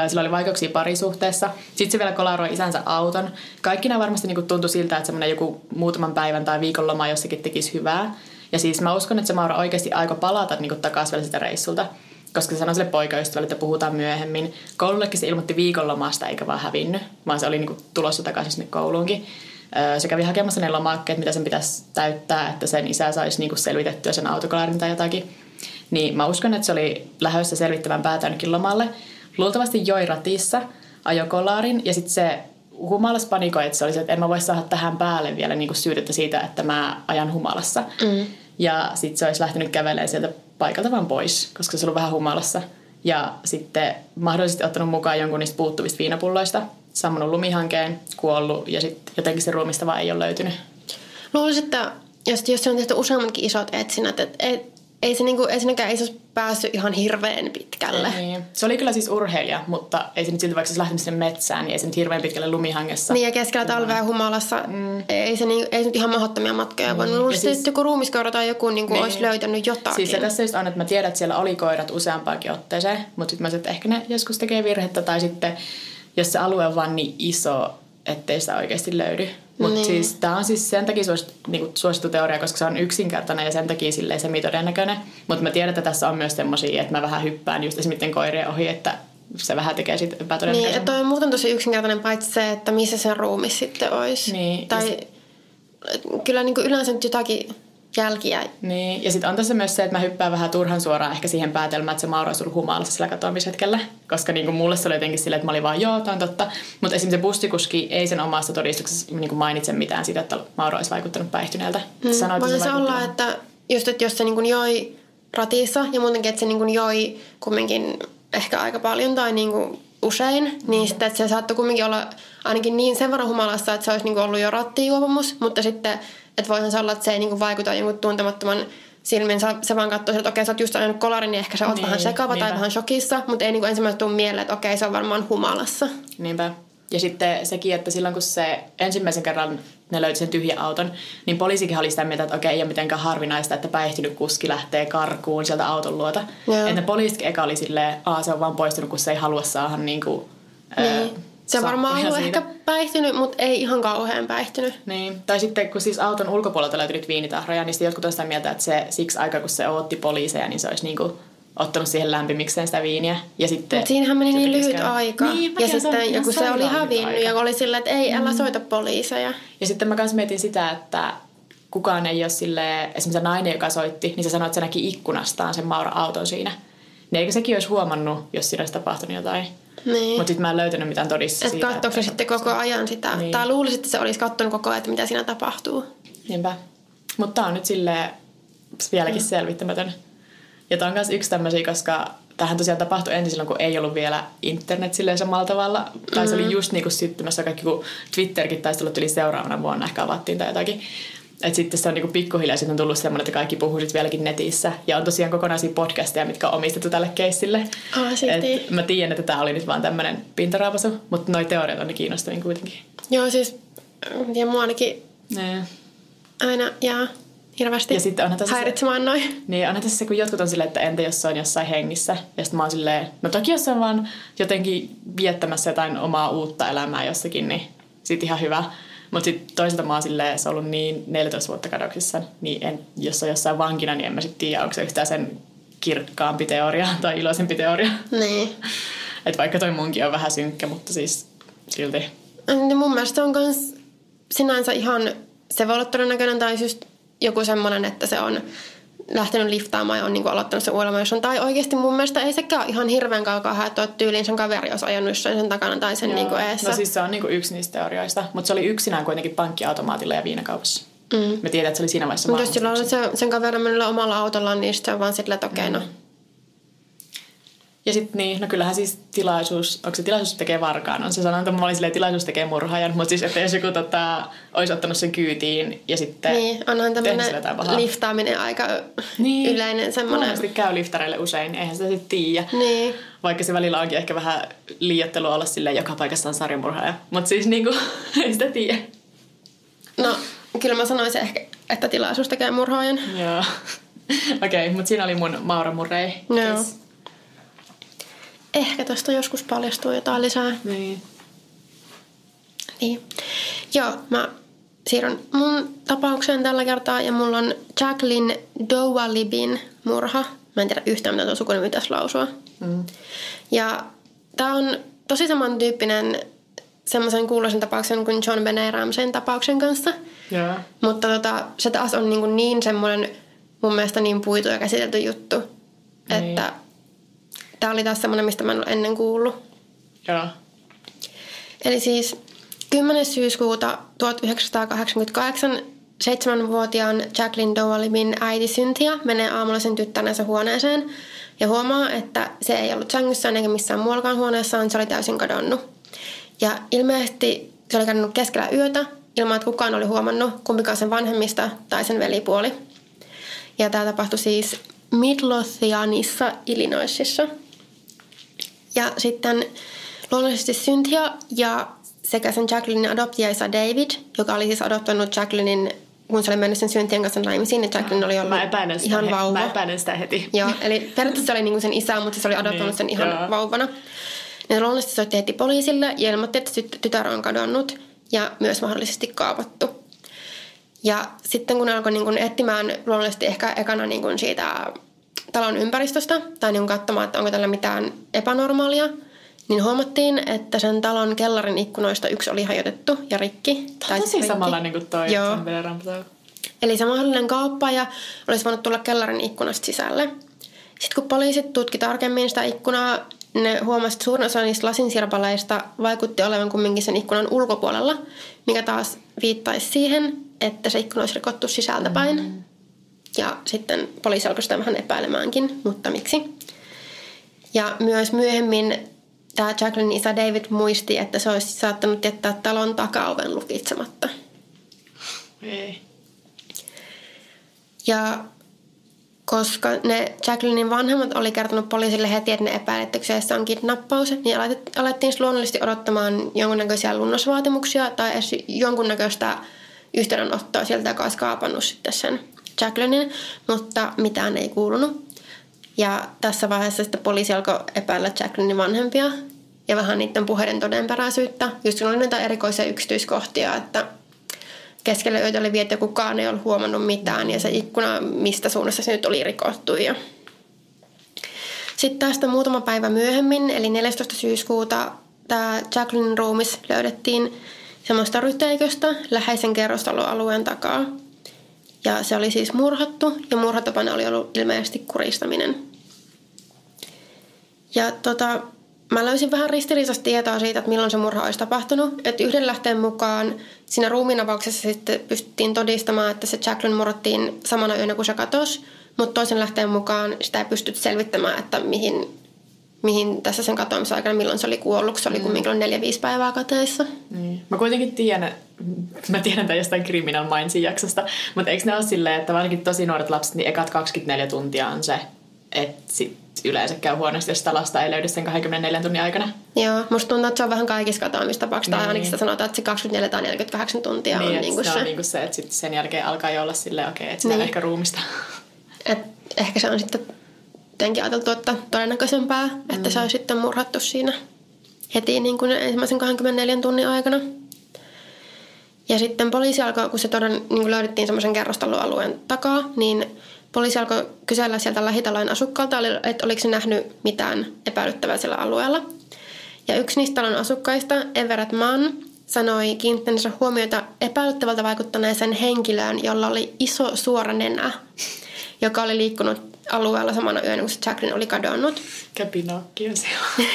Sillä oli vaikeuksia parisuhteessa. Sitten se vielä kolaroi isänsä auton. Kaikki nämä varmasti niinku tuntui siltä, että semmoinen joku muutaman päivän tai viikon loma jossakin tekisi hyvää. Ja siis mä uskon, että se Maura oikeasti aiko palata niinku takaisin vielä sitä reissulta. Koska se sanoi sille poikaystävälle, että puhutaan myöhemmin. Koulullekin se ilmoitti viikonlomasta eikä vaan hävinnyt, vaan se oli niinku tulossa takaisin sinne kouluunkin. Se kävi hakemassa ne lomakkeet, mitä sen pitäisi täyttää, että sen isä saisi niinku selvitettyä sen autokolarin tai jotakin. Niin mä uskon, että se oli lähdössä selvittämään päätä ainakin lomalle. Luultavasti joi ratissa, ajoi kolarin ja sitten se humalas panikoi, että se oli se, että en mä voi saada tähän päälle vielä niin kuin syydettä siitä, että mä ajan humalassa. Mm. Ja sitten se olisi lähtenyt kävelemään sieltä paikalta vaan pois, koska se oli vähän humalassa. Ja sitten mahdollisesti ottanut mukaan jonkun niistä puuttuvista viinapulloista, sammunut lumihankeen, kuollut ja sitten jotenkin se ruumista vaan ei ole löytynyt. Luulisin, että jos, jos se on tehty useammankin isot etsinnät, että... Et... Ei se niinku, ensinnäkään ei se olisi päässyt ihan hirveän pitkälle. Niin. Se oli kyllä siis urheilija, mutta ei se nyt silti, vaikka se olisi lähtenyt sinne metsään, niin ei se nyt hirveän pitkälle lumihangessa. Niin ja keskellä talvea humalassa. Mm. Ei, se niinku, ei se nyt ihan mahdottomia matkoja, mm. vaan luulisi, siis, että joku ruumiskoira tai joku niinku niin. olisi löytänyt jotakin. Siis se tässä just on, että mä tiedän, että siellä oli koirat useampaankin otteeseen, mutta sitten mä sanoin, että ehkä ne joskus tekee virhettä tai sitten, jos se alue on vaan niin iso, ettei sitä oikeasti löydy. Mutta niin. siis tämä on siis sen takia suosittu, niinku, suosittu teoria, koska se on yksinkertainen ja sen takia silleen semitodennäköinen. Mutta mä tiedän, että tässä on myös semmosia, että mä vähän hyppään just esimerkiksi koirien ohi, että se vähän tekee sitten epätodennäköisen. Niin, että toi on muuten tosi yksinkertainen paitsi se, että missä sen ruumi sitten olisi. Niin. Tai se... kyllä niinku yleensä nyt jotakin jälkiä. Niin, ja sitten on tässä myös se, että mä hyppään vähän turhan suoraan ehkä siihen päätelmään, että se Maura olisi ollut humalassa sillä katoamishetkellä. Koska niin kuin mulle se oli jotenkin silleen, että mä olin vaan, joo, tämä on totta. Mutta esimerkiksi se bussikuski ei sen omassa todistuksessa niin kuin mainitse mitään siitä, että Maura olisi vaikuttanut päihtyneeltä. Mm. Sanoit, se, se olla, että just, että jos se niin kuin joi ratissa ja muutenkin, että se niin kuin joi kumminkin ehkä aika paljon tai niin kuin usein, niin sitten että se saattoi kumminkin olla ainakin niin sen verran humalassa, että se olisi niinku ollut jo rattijuopumus, mutta sitten, että voihan se olla, että se ei niinku vaikuta jonkun tuntemattoman silmin. Se vaan katsoo, että okei, sä oot just ajanut kolarin, niin ehkä sä oot niin, vähän sekava niinpä. Tai vähän shokissa, mutta ei niinku ensimmäisenä tule mieleen, että okei, se on varmaan humalassa. Niinpä. Ja sitten sekin, että silloin kun se ensimmäisen kerran ne löyti sen tyhjän auton, niin poliisikin oli sitä mieltä, että okei, ei ole mitenkään harvinaista, että päihtynyt kuski lähtee karkuun sieltä auton luota. Yeah. Että poliisikin eka oli silleen, aa se on vaan poistunut, kun se ei halua saada niinku... Niin. Ö, se on varmaan ollut siitä. Ehkä päihtynyt, mutta ei ihan kauhean päihtynyt. Niin. Tai sitten kun siis auton ulkopuolelta löytyi nyt viinitahroja, niin sitten jotkut on sitä mieltä, että se siksi aikaa, kun se odotti poliiseja, niin se olisi niinku... ottanut siihen lämpimikseen sitä viiniä. Ja sitten... Mutta siinähän meni niin lyhyt aika. Niin, ja sitten joku se oli hävinnyt ja oli silleen, että ei, älä soita poliiseja. Ja sitten mä kans mietin sitä, että kukaan ei ole silleen, esimerkiksi nainen, joka soitti, niin se sanoi, että se näki ikkunastaan sen Maura-auton siinä. Niin eikö sekin olisi huomannut, jos siinä olisi tapahtunut jotain? Niin. Mutta sitten mä en löytänyt mitään todista siitä. Katsoiko se sitten koko ajan sitä? Niin. Tai luulisit, että se olisi katsonut koko ajan, että mitä siinä tapahtuu. Niinpä. Mutta tää on nyt silleen vieläkin mm. selvittämätön. Ja tämä on myös yksi tämmöisiä, koska tämähän tosiaan tapahtui ensin silloin, kun ei ollut vielä internet silleen samalla tavalla. Mm-hmm. Tai se oli just niin kuin syttymässä kaikki, kun Twitterkin taisi tullut yli seuraavana vuonna, ehkä avattiin tai jotakin. Että sitten se on niin kuin pikkuhiljaa sitten on tullut semmoinen, että kaikki puhuu sitten vieläkin netissä. Ja on tosiaan kokonaisia podcasteja, mitkä on omistettu tälle keissille. Oh, et mä tiedän, että tämä oli nyt vaan tämmöinen pintaraapasu, mutta noi teoriat on ne kiinnostavin kuitenkin. Joo, siis ja mua ainakin nee. aina jaa. Hirveästi ja sitten onhan tässä häiritsemään noin. Niin, onhan tässä se, kun jotkut on silleen, että entä jos se on jossain hengissä. Ja sitten mä oon silleen, no toki jos se on vaan jotenkin viettämässä jotain omaa uutta elämää jossakin, niin sit ihan hyvä. Mutta sitten toisaalta mä oon silleen, se on ollut niin neljätoista vuotta kadoksissa, niin en, jos se on jossain vankina, niin en mä sit tiedä, onko se yhtään sen kirkkaampi teoria tai iloisempi teoria. Niin. Että vaikka toi munkin on vähän synkkä, mutta siis silti. Niin mun mielestä on kans sinänsä ihan, se voi olla todennäköinen tai just joku semmoinen, että se on lähtenyt liftaamaan ja on niinku aloittanut sen uudellamaisuuden. Tai oikeasti mun mielestä ei sekään ole ihan hirveän kaukaa haettu, että tyyliin sen kaveri olisi ajanut sen takana tai sen niinku eessä. No siis se on niinku yksi niistä teorioista, mutta se oli yksinään kuitenkin pankkiautomaatilla ja viinakaupassa. Mm. Me tiedät, että se oli siinä vaiheessa maailmassa. Mutta jos silloin se, sen kaveri mennyt omalla autollaan, niin se on vaan silleen, että okei, okay, mm. no. Ja sitten niin, no kyllähän siis tilaisuus, onko se tilaisuus tekee varkaan? On se sanonta, mä olin silleen, tilaisuus tekee murhaajan, mutta siis että jos joku tota, olisi ottanut sen kyytiin ja sitten niin, onhan tämmöinen liftaaminen aika niin, yleinen semmoinen. Niin, käy liftareille usein, eihän sitä sitten tiedä. Niin. Vaikka se välillä onkin ehkä vähän liioittelua olla silleen, joka paikassa on sarjamurhaaja. Mutta siis niinku, ei sitä tiedä. No, kyllä mä sanoisin ehkä, että tilaisuus tekee murhaajan. Joo. Okei, okay, mutta siinä oli mun Maura Murray. No. Ehkä tuosta joskus paljastuu jotain lisää. Niin. Niin. Joo, mä siirron mun tapaukseen tällä kertaa ja mulla on Jacqueline Dowalibyn murha. Mä en tiedä yhtään, mitä tuo sukunimi tässä lausua. Mm. Ja tää on tosi samantyyppinen semmoisen kuuluisen tapauksen kuin JonBenét Ramseyn tapauksen kanssa. Yeah. Mutta tota, se taas on niin, niin semmoinen mun mielestä niin puitu ja käsitelty juttu, niin. että... Tämä oli taas semmoinen, mistä mä en ole ennen kuullut. Joo. Eli siis kymmenes syyskuuta tuhatyhdeksänsataakahdeksankymmentäkahdeksan seitsemänvuotiaan Jacqueline Dowalibyn äiti Cynthia menee aamulla sen tyttärensä huoneeseen ja huomaa, että se ei ollut sängyssään eikä missään muuallakaan huoneessaan, se oli täysin kadonnut. Ja ilmeisesti se oli kadonnut keskellä yötä ilman, että kukaan oli huomannut kumpikaan sen vanhemmista tai sen velipuoli. Ja tämä tapahtui siis Midlothianissa, Illinoisissa. Ja sitten luonnollisesti Cynthia ja sekä sen Jacquelinen adoptioisa David, joka oli siis adoptoinut Jacquelinen, kun se oli mennyt sen Cynthian kanssa naimisiin, niin Jacqueline oli ollut ihan he, vauva. Mä epäinen sitä heti. Joo, eli periaatteessa se oli niinku sen isä, mutta se oli adoptoinut sen ihan joo. vauvana. Ja luonnollisesti soitti heti poliisille ja ilmoitti, että tytär on kadonnut ja myös mahdollisesti kaapattu. Ja sitten kun alkoi niinku etsimään luonnollisesti ehkä ekana niinku siitä talon ympäristöstä tai niin katsomaan, että onko tällä mitään epänormaalia, niin huomattiin, että sen talon kellarin ikkunoista yksi oli hajotettu ja rikki. Tämä on siis samalla niin kuin toi. Joo. Eli se mahdollinen kaappaaja olisi voinut tulla kellarin ikkunasta sisälle. Sitten kun poliisit tutki tarkemmin sitä ikkunaa, ne huomasivat, että suurin osa niistä lasinsirpaleista vaikutti olevan kumminkin sen ikkunan ulkopuolella, mikä taas viittaisi siihen, että se ikkuna olisi rikottu sisältäpäin. Mm. Ja sitten poliisi alkoi sitä vähän epäilemäänkin, mutta miksi. Ja myös myöhemmin tämä Jacqueline isä David muisti, että se olisi saattanut jättää talon takaoven lukitsematta. Ei. Ja koska ne Jacquelinen vanhemmat oli kertonut poliisille heti, että ne epäilivät, että kyseessä on kidnappaus, niin alettiin luonnollisesti odottamaan jonkunnäköisiä lunnasvaatimuksia tai edes jonkunnäköistä yhteydenottoa sieltä, joka olisi kaapannut sitten sen Jacquelinen, mutta mitään ei kuulunut. Ja tässä vaiheessa sitten poliisi alkoi epäillä Jacquelinen vanhempia ja vähän niiden puheiden todenperäisyyttä. Just kun oli näitä erikoisia yksityiskohtia, että keskellä yötä oli viety, kukaan ei ollut huomannut mitään ja se ikkuna, mistä suunnassa se nyt oli rikottu. Ja sitten tästä muutama päivä myöhemmin, eli neljästoista syyskuuta, tämä Jacquelinen ruumis löydettiin semmoista ryteiköstä läheisen kerrostaloalueen takaa. Ja se oli siis murhattu ja murhatapana oli ollut ilmeisesti kuristaminen. Ja tota, mä löysin vähän ristiriitaista tietoa siitä, että milloin se murha olisi tapahtunut. Että yhden lähteen mukaan siinä ruumiinavauksessa sitten pystyttiin todistamaan, että se Jacqueline murrattiin samana yönä kuin se katosi. Mutta toisen lähteen mukaan sitä ei pystytty selvittämään, että mihin, mihin tässä sen katoamisen aikana, milloin se oli kuollut. Se oli kumminkin neljä viisi päivää kateissa. Mm. Mä kuitenkin tiedän, mä tiedän tämän jostain Criminal Mindsin jaksosta, mutta eikö ne ole silleen, että varsinkin tosi nuoret lapset, niin ekat kaksikymmentäneljä tuntia on se, että sit yleensä käy huonosti, jos sitä lasta ei löydy sen kaksikymmentäneljän tunnin aikana. Joo, musta tuntuu, että se on vähän kaikissa katoamistapauksissa. Niin. Tai ainakin sitä sanotaan, että se kaksikymmentäneljä tai neljäkymmentäkahdeksan tuntia niin, on niin kuin se. Niin, se on niin kuin se, että sit sen jälkeen alkaa jo olla silleen, okei, okay, että sitä niin. Ehkä ruumista. Et ehkä se on sitten jotenkin ajateltu, että todennäköisempää, mm. että se on sitten murhattu siinä heti niin kuin ensimmäisen kaksikymmentäneljän tunnin aikana. Ja sitten poliisi alkoi, kun se toden, niin kun löydettiin semmoisen kerrostaloalueen takaa, niin poliisi alkoi kysellä sieltä lähitalojen asukkaalta, että oliko se nähnyt mitään epäilyttävää siellä alueella. Ja yksi niistä talon asukkaista, Everett Mann, sanoi kiinnittäneensä huomiota epäilyttävältä vaikuttaneeseen henkilöön, jolla oli iso suora nenä, joka oli liikkunut alueella samana yönä, kun se Jacqueline oli kadonnut. Käpinaakki on siellä.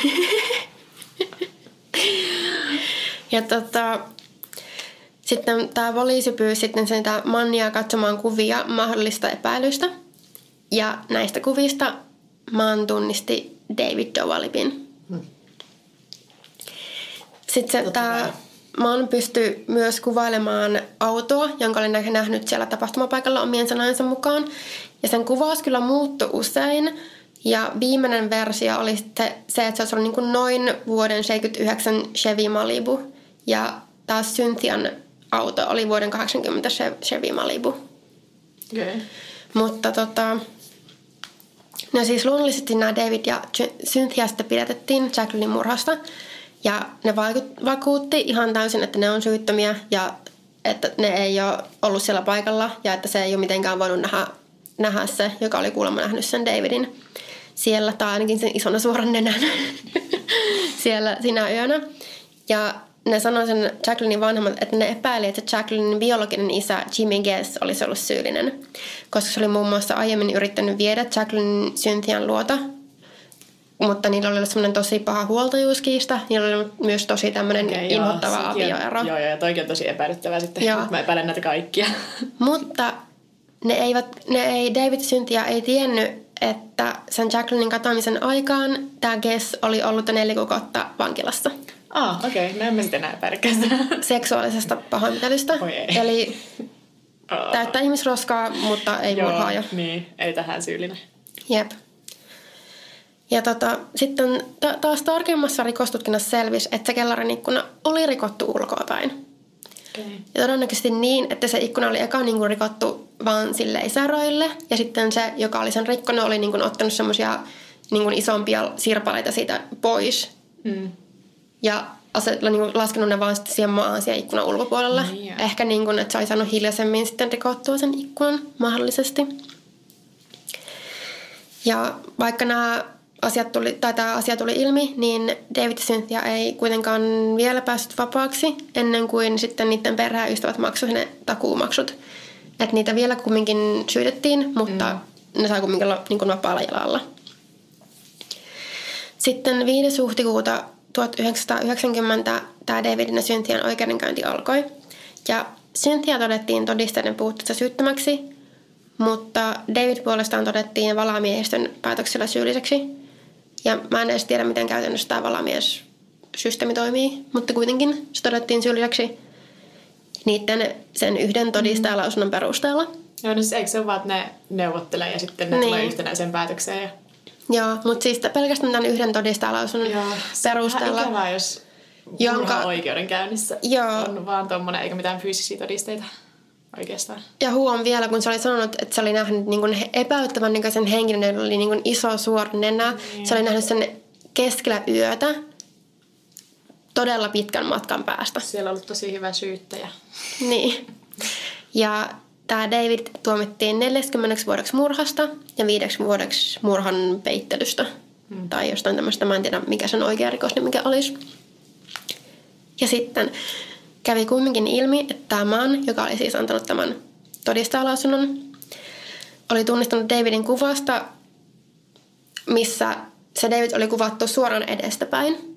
Ja tota... Sitten tämä poliisi pyysi sitten sen Mannia katsomaan kuvia mahdollista epäilystä. Ja näistä kuvista Mann tunnisti David Dowalibyn. Hmm. Sitten tämä Mann pystyi myös kuvailemaan autoa, jonka oli nähnyt siellä tapahtumapaikalla omien sanojensa mukaan. Ja sen kuvaus kyllä muuttui usein. Ja viimeinen versio oli se, että se olisi ollut niin noin vuoden seitsemänkymmentäyhdeksän Chevy Malibu. Ja taas Cynthian auto oli vuoden kahdeksankymmentä Chevy Malibu. Okay. Mutta tota, no siis luonnollisesti nämä David ja Cynthia sitten pidätettiin Jacquelinen murhasta. Ja ne vakuutti ihan täysin, että ne on syyttömiä ja että ne ei ole ollut siellä paikalla. Ja että se ei ole mitenkään voinut nähdä, nähdä se, joka oli kuulemma nähnyt sen Davidin siellä. Tai ainakin sen isona suoran nenän siellä sinä yönä. Ja ne sanoi sen Jacquelinen vanhemmat, että ne epäili, että Jacquelinen biologinen isä Jimmy Guess olisi ollut syyllinen, koska se oli muun muassa aiemmin yrittänyt viedä Jacquelinen Cynthian luota, mutta niillä oli ollut semmoinen tosi paha huoltajuuskiista, niillä oli ollut myös tosi tämmöinen okay, inhottava joo, avioero. Joo, joo, ja toikin on tosi epäilyttävää sitten, mutta mä epäilen näitä kaikkia. Mutta ne eivät, ne ei, David Cynthia ei tiennyt, että sen Jacquelinen katoamisen aikaan tämä Guess oli ollut neljä kuukautta vankilassa. Ah, oh, okei. Okay. No emme sitten enää pärkästä. Seksuaalisesta pahoinpitelystä. Eli oh. täyttää ihmisroskaa, mutta ei joo, murhaa. Joo, niin. Ei tähän syyllinen. Jep. Ja tota, sitten ta- taas tarkemmassa rikostutkinnassa selvisi, että se kellarin ikkuna oli rikottu ulkoapäin. Okay. Ja todennäköisesti niin, että se ikkuna oli eka niin kuin rikottu vaan sille isäröille. Ja sitten se, joka oli sen rikkonut, oli niin kuin ottanut semmoisia niin kuin isompia sirpaleita siitä pois. Mm. Ja laskenut ne vaan sitten siihen maahan siihen ikkunan ulkopuolelle. Yeah. Ehkä niin kuin, että se oli saanut hiljaisemmin sitten rikottua sen ikkunan mahdollisesti. Ja vaikka nämä asiat tuli, tai tämä asia tuli ilmi, niin David ja Cynthia ei kuitenkaan vielä päässyt vapaaksi ennen kuin sitten niiden perheystävät maksuivat ne takuumaksut. Että niitä vielä kumminkin syytettiin, mutta mm. ne sai kumminkin olla niin kuin vapaalla jalalla. Sitten viides huhtikuuta tuhatyhdeksänsataayhdeksänkymmentä tämä Davidin ja Cynthian oikeudenkäynti alkoi. Ja Cynthia todettiin todisteiden puutteessa syyttömäksi, mutta David puolestaan todettiin valamiehistön päätöksellä syylliseksi. Ja mä en edes tiedä, miten käytännössä tämä valamiessysteemi toimii, mutta kuitenkin se todettiin syylliseksi niiden sen yhden todistajalausunnon perusteella. Joo, no siis eikö se ole vaan, että ne neuvottelee ja sitten ne niin. tulee yhtenäiseen päätökseen? Ja... Joo, mutta siis pelkästään tämän yhden todistajalausunnon joo, perusteella. Joo, ikävää, jos jonka... oikeudenkäynnissä joo. on vaan tommoinen, eikä mitään fyysisiä todisteita oikeastaan. Ja huom vielä, kun se oli sanonut, että se oli nähnyt niin kuin epäyttävän näköisen henkilön, jolla oli niin kuin iso suora nenä. Niin. Se oli nähnyt sen keskellä yötä. Todella pitkän matkan päästä. Siellä on ollut tosi hyvä syyttäjä. Niin. Ja tämä David tuomittiin neljäksikymmeneksi vuodeksi murhasta ja viideksi vuodeksi murhan peittelystä. Hmm. Tai jostain tämmöistä, mä en tiedä mikä sen oikea rikos, niin mikä olisi. Ja sitten kävi kumminkin ilmi, että tämä Mann, joka oli siis antanut tämän todistajalausunnon, oli tunnistanut Davidin kuvasta, missä se David oli kuvattu suoraan edestäpäin.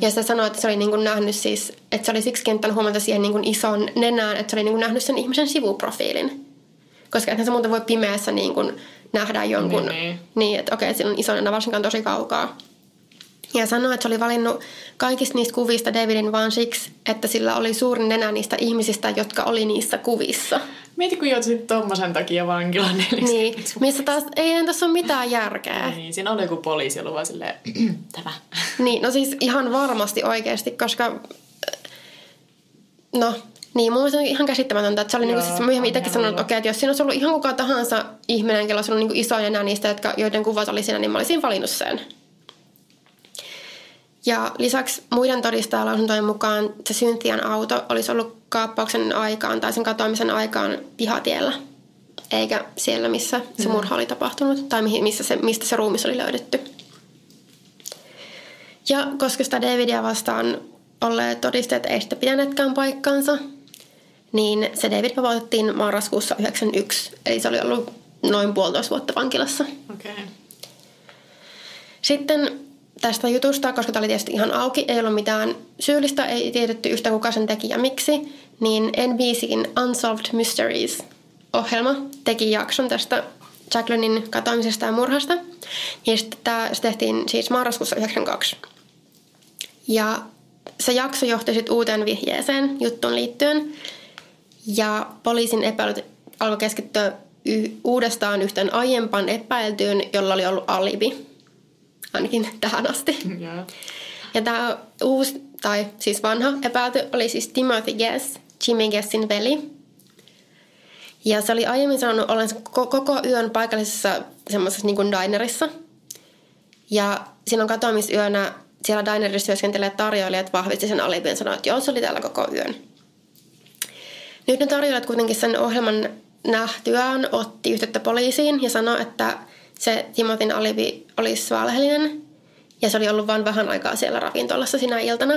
Ja se sanoi, että se oli niin kuin nähnyt siis, että se oli siksi kiinnittänyt huomiota siihen niin kuin isoon nenään, että se oli niin kuin nähnyt sen ihmisen sivuprofiilin. Koska ethän se muuten voi pimeässä niin kuin nähdä jonkun, niin, niin että okei, sillä on iso nenä varsinkaan tosi kaukaa. Ja sanoi, että se oli valinnut kaikista niistä kuvista Davidin vaan siksi, että sillä oli suurin nenä niistä ihmisistä, jotka oli niissä kuvissa. Mieti, kun joutuisit tommosen takia vankilaan neljäksi. Niin, missä taas ei tässä ole mitään järkeä. Niin, siinä oli joku poliisi ollut vaan silleen, tämä. Niin, no siis ihan varmasti oikeasti, koska... No, niin, mun mielestä on ihan käsittämätöntä. Että se oli joo, niin kuin siis myöhemmin itsekin sanonut, että okei, että jos siinä olisi ollut ihan kuka tahansa ihminen, kello olisi ollut niin kuin isoja enää niistä, jotka, joiden kuvat oli siinä, niin mä olisin valinnut sen. Ja lisäksi muiden todistajalausuntojen mukaan se Cynthian auto olisi ollut kaappauksen aikaan tai sen katoamisen aikaan pihatiellä, eikä siellä, missä se murha oli tapahtunut tai missä se, mistä se ruumis oli löydetty. Ja koska sitä Davidia vastaan olleet todisteet ei sitä pitäneetkään paikkaansa, niin se David vapautettiin marraskuussa yhdeksänkymmentäyksi, eli se oli ollut noin puolitoista vuotta vankilassa. Okay. Sitten... Tästä jutusta, koska tämä oli tietysti ihan auki, ei ollut mitään syyllistä, ei tiedetty yhtä kuka sen teki ja miksi, niin N B C:n Unsolved Mysteries-ohjelma teki jakson tästä Jacquelinein katoamisesta ja murhasta. Ja sitten tämä se tehtiin siis marraskuussa yhdeksänkymmentäkaksi. Ja se jakso johti sitten uuteen vihjeeseen juttuun liittyen. Ja poliisin epäilyt alkoi keskittyä y- uudestaan yhteen aiempaan epäiltyyn, jolla oli ollut alibi. Ainakin tähän asti. Yeah. Ja tämä uusi, tai siis vanha epäilty oli siis Timothy Guess, Jimmy Guessin veli. Ja se oli aiemmin sanonut ollensa koko yön paikallisessa semmoisessa niin kuin dinerissa. Ja silloin katoamisyönä siellä dinerissa työskentelevät tarjoilijat vahvisti sen alibin ja sanoi, että joo, se oli täällä koko yön. Nyt ne tarjoilijat kuitenkin sen ohjelman nähtyään otti yhteyttä poliisiin ja sanoi, että se Timothyn alibi olisi valheellinen ja se oli ollut vain vähän aikaa siellä ravintolassa sinä iltana.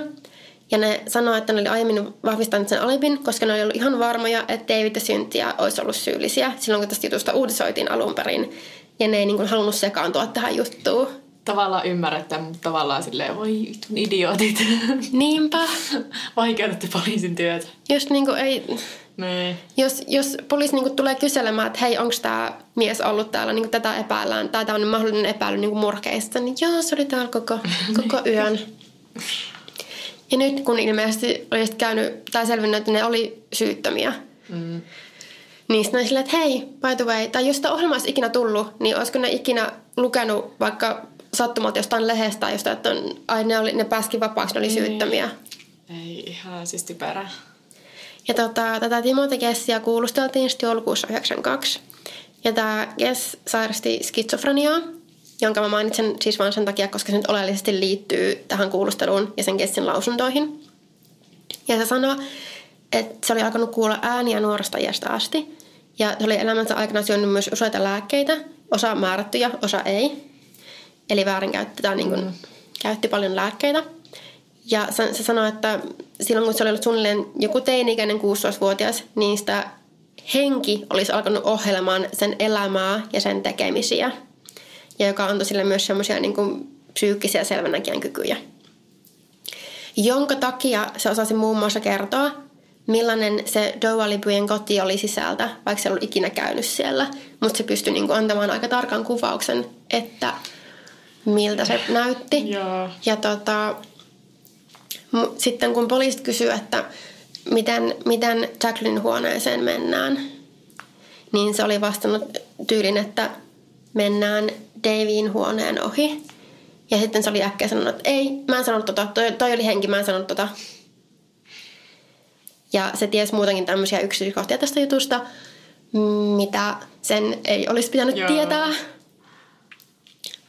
Ja ne sanoi, että ne oli aiemmin vahvistanut sen alibin, koska ne oli ollut ihan varmoja, että David ja Cynthia olisi ollut syyllisiä silloin, kun tästä jutusta uutisoitiin alun perin. Ja ne ei niin kuin halunnut sekaantua tähän juttuun. Tavallaan ymmärrettää, mutta tavallaan silleen, voi vitun idiootit. Niinpä. Vaikeutatte poliisin työtä. Just niin kuin ei... Nee. Jos, jos poliisi niinku tulee kyselemään, että hei, onko tämä mies ollut täällä, niinku tätä epäillään, tai tämä on mahdollinen epäily niinku murkeista, niin joo, se oli täällä koko, koko yön. Ja nyt kun ilmeisesti oli käynyt tai selvinnyt, että ne oli syyttömiä, mm. niin sitten silleen, että hei, by the way, tai jos sitä ohjelma olisi ikinä tullut, niin olisiko ne ikinä lukenut vaikka sattumalta jostain lehdestä tai jostain, että on, ai, ne, oli, ne pääsikin vapaaksi, ne oli syyttömiä. Ei ihan siis typerää. Ja tota, tätä Timothy Guessia kuulusteltiin sitten joulukuussa yhdeksänkymmentäkaksi. Ja tämä Guess sairasti skitsofreniaa, jonka mä mainitsen siis vaan sen takia, koska se nyt oleellisesti liittyy tähän kuulusteluun ja sen Guessin lausuntoihin. Ja se sanoi, että se oli alkanut kuulla ääniä nuoresta iästä asti. Ja se oli elämänsä aikana syönyt myös useita lääkkeitä, osa määrättyjä, osa ei. Eli väärinkäytti tai niin kun, käytti paljon lääkkeitä. Ja se sanoi, että silloin kun se oli ollut suunnilleen joku teini-ikäinen kuusitoistavuotias, niin sitä henki olisi alkanut ohjelmaan sen elämää ja sen tekemisiä, ja joka antoi sille myös semmoisia niin kuin psyykkisiä selvänäkijän kykyjä. Jonka takia se osasi muun muassa kertoa, millainen se Dowalibyjen koti oli sisältä, vaikka se ei ollut ikinä käynyt siellä. Mutta se pystyi niinku antamaan aika tarkan kuvauksen, että miltä se näytti. Yeah. Ja tota, sitten kun poliisit kysyi, että miten, miten Jacqueline huoneeseen mennään, niin se oli vastannut tyylin, että mennään Davin huoneen ohi. Ja sitten se oli äkkiä sanonut, että ei, mä en sanonut tota, toi, toi oli henki, mä en sanonut tota. Ja se tiesi muutenkin tämmöisiä yksityiskohtia tästä jutusta, mitä sen ei olisi pitänyt Joo. tietää.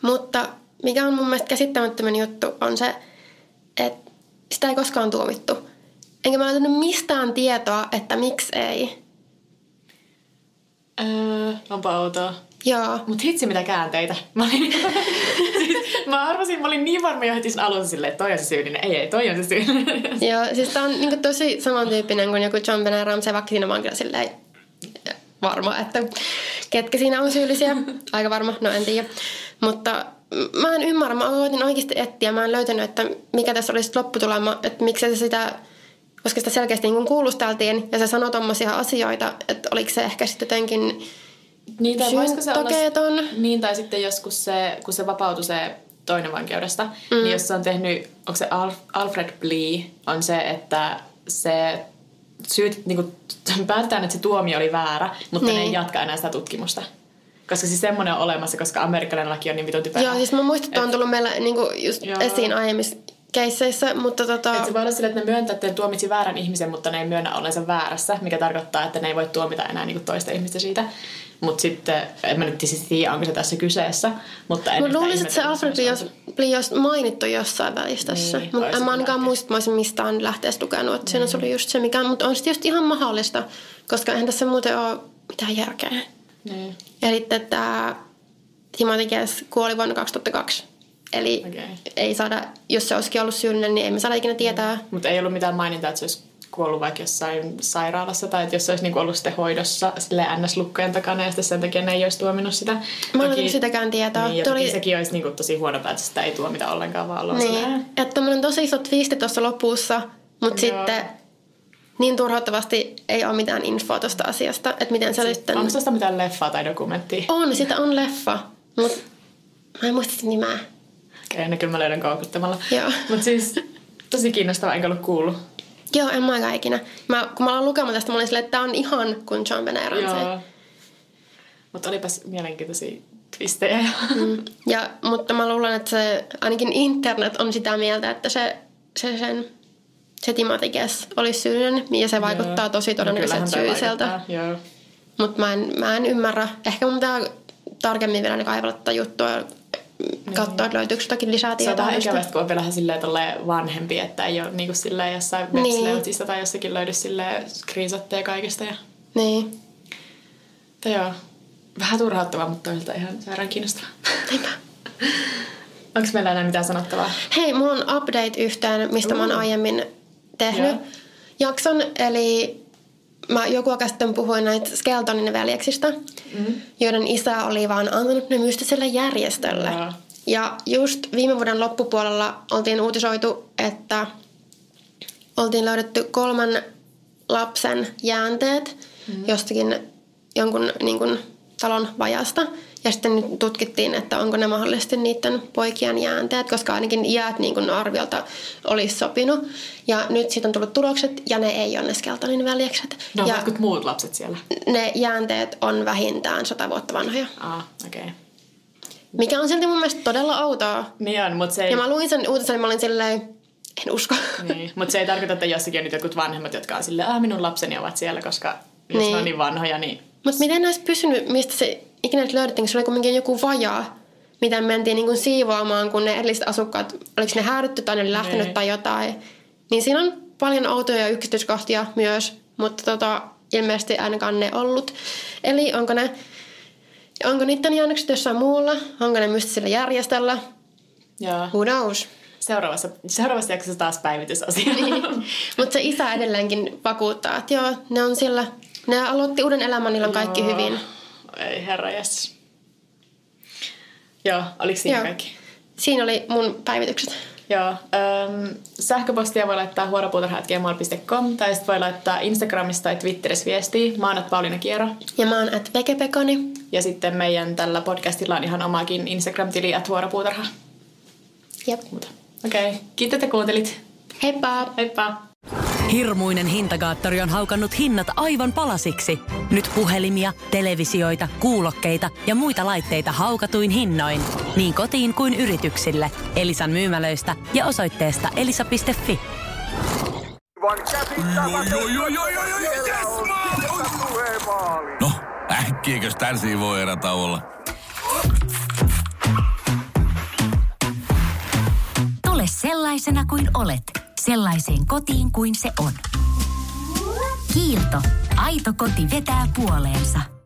Mutta mikä on mun mielestä käsittämättömän juttu on se, että sitä ei koskaan tuomittu. Enkä mä löytänyt mistään tietoa, että miksi ei. Öö, onpa outoa. Joo. Mut hitsi mitä käänteitä. Mä, olin, siis, mä arvasin, mä olin niin varma jo heti sen alussa silleen, että toi on se syyllinen. Ei, ei, toi on se syyllinen. Joo, siis tää on niinku tosi samantyyppinen kuin joku JonBenét Ramsey, vaikka siinä mä oon kyllä silleen varma, että ketkä siinä on syyllisiä. Aika varma, no en tiedä. Mutta mä en ymmärrä, mä ootin oikeasti etsiä, mä en löytänyt, että mikä tässä olisi lopputulema, että miksi se sitä... Koska sitä selkeästi niin kuulusteltiin ja se sanoi tommosia asioita, että oliko se ehkä sitten jotenkin niin, syyntokeeton. Olla, niin, tai sitten joskus se, kun se vapautui se toinen vankeudesta, mm. niin jos se on tehnyt, onko se Alf, Alfred Blee, on se, että se syyt, niin kuin, päätetään, että se tuomio oli väärä, mutta niin. ne ei jatka enää sitä tutkimusta. Koska siis semmoinen on olemassa, koska amerikkalainen laki on niin vitun typerä. Joo, siis mä muistan, että on tullut meillä niin kuin just joo. esiin aiemmissa keisseissä, mutta tota... Että se voi olla sille, että ne myöntää, että ne tuomitsi väärän ihmisen, mutta ne ei myönnä olensa väärässä, mikä tarkoittaa, että ne ei voi tuomita enää niinku toista ihmistä siitä. Mutta sitten, en mä nyt tietysti tiedä, onko se tässä kyseessä, mutta... Mä luulisin, että se Alfred oli jos mainittu jossain välissä tässä. Niin, mutta en mä ainakaan muista, että mä olisin mistään lähteessä lukenut, että siinä oli just se mikä... Mutta on sitten just ihan mahdollista, koska eihän tässä muuten ole mitään järkeä. Niin. Ja sitten tämä Timothy Guess kuoli vuonna kaksituhattakaksi. Eli okay. ei saada, jos se olisikin ollut syyllinen, niin ei me saada ikinä tietää. Mm. Mutta ei ollut mitään mainintaa, että se olisi kuollut vaikka jossain sairaalassa tai että jos se olisi niinku ollut sitten hoidossa silleen än äs-lukkojen takana ja sitten sen takia ne ei olisi tuominut sitä. Mä en ole sitäkään tietoa. Niin, ja oli... sekin olisi niinku tosi huono päätös, sitä ei tuomita ollenkaan vaan ollaan niin. silleen. Että tommoinen tosi iso twisti tuossa lopussa, mutta Joo. sitten niin turhauttavasti ei ole mitään infoa tuosta asiasta. Että miten se sitten... Sitten... Onko tuosta mitään leffaa tai dokumenttia? On, sitä on leffa, mutta mä en muista sen nimeä. Okei, ne kyllä mä löydän koukuttamalla. Mutta siis tosi kiinnostavaa, enkä ollut kuullut. Joo, en mä aika ikinä. Mä, kun mä aloin lukemaan tästä, mä olin silleen, että tää on ihan kuin JonBenét Ramsey. Joo. Mutta olipas mielenkiintoisia twistejä. Mm. Ja, mutta mä luulen, että se, ainakin internet on sitä mieltä, että se, se, sen, se Timothy Guess olisi syyllinen. Ja se vaikuttaa Joo. tosi todennäköiseltä no, syyseltä. Mutta mä, mä en ymmärrä. Ehkä mun pitää tarkemmin vielä kaivella tätä juttua. Katsoa, että löytyykö jotakin lisää tietoa. Se on vähän ikävästä, kun on vielä silleen vanhempi, että ei ole niin kuin silleen jossain websleutista niin. tai jossakin löydy silleen screenshotteja kaikesta. Ja... Niin. Tai joo, vähän turhauttavaa, mutta toisaalta ihan sairaan kiinnostavaa. Niinpä. Onko meillä enää mitään sanottavaa? Hei, mulla on update yhteen, mistä mm. mä oon aiemmin tehnyt joo. jakson, eli... Mä joku aikaa sitten puhuin näitä Skeltonin veljeksistä, mm-hmm. joiden isä oli vaan antanut ne mystiselle järjestölle. Mm-hmm. Ja just viime vuoden loppupuolella oltiin uutisoitu, että oltiin löydetty kolmen lapsen jäänteet mm-hmm. jostakin jonkun niin kuin, talon vajasta. Ja sitten nyt tutkittiin, että onko ne mahdollisesti niiden poikien jäänteet, koska ainakin iät niin kuin arviolta olisi sopinut. Ja nyt siitä on tullut tulokset, ja ne ei ole ne Skeltonin veljekset. No, ja jotkut muut lapset siellä? Ne jäänteet on vähintään sata vuotta vanhoja. Ah, okei. Okay. Mikä on silti mun mielestä todella outoa. Niin on, mutta se ei... Ja mä luin sen uutisen, niin mä olin silleen... En usko. Niin, mutta se ei tarkoita, että jossakin on nyt jotkut vanhemmat, jotka on silleen, ah, minun lapseni ovat siellä, koska jos niin. ne on niin vanhoja, niin... Mutta miten ne olisi pysynyt, mistä se... Ikinä nyt löydettiin, kun se oli kuitenkin joku vajaa, mitä mentiin niin kuin siivoamaan, kun ne edelliset asukkaat, oliko ne häädytty tai ne oli lähtenyt ne. Tai jotain. Niin siinä on paljon outoja yksityiskohtia myös, mutta tota, ilmeisesti ainakaan ne ollut. Eli onko ne, onko niiden jäännökset jossain muulla? Onko ne mystisellä järjestöllä? Who knows? Seuraavassa, seuraavassa jaksossa taas päivitysasia. Niin. Mutta se isä edelleenkin vakuuttaa, että joo, ne on siellä. Ne aloitti uuden elämän, niillä on kaikki joo. hyvin. Ei herra, jes. Joo, oliko siinä joo. kaikki? Siinä oli mun päivitykset. Joo. Ähm, sähköpostia voi laittaa huoropuutarha at gmail dot com tai sitten voi laittaa Instagramissa tai Twitterissä viestiä. Mä oon at Pauliina Kiero. Ja mä oon at Pekepekoni. Ja sitten meidän tällä podcastilla on ihan omakin Instagram-tili at huoropuutarha. Jep. Okei. Okay. Kiitos, että kuuntelit. Heippa! Heippa! Hirmuinen hintakaattori on haukannut hinnat aivan palasiksi. Nyt puhelimia, televisioita, kuulokkeita ja muita laitteita haukatuin hinnoin. Niin kotiin kuin yrityksille. Elisan myymälöistä ja osoitteesta elisa piste fi. No, äkkiäkös tän siivoo erätauolla? Tule sellaisena kuin olet, sellaiseen kotiin kuin se on. Kiilto. Aito koti vetää puoleensa.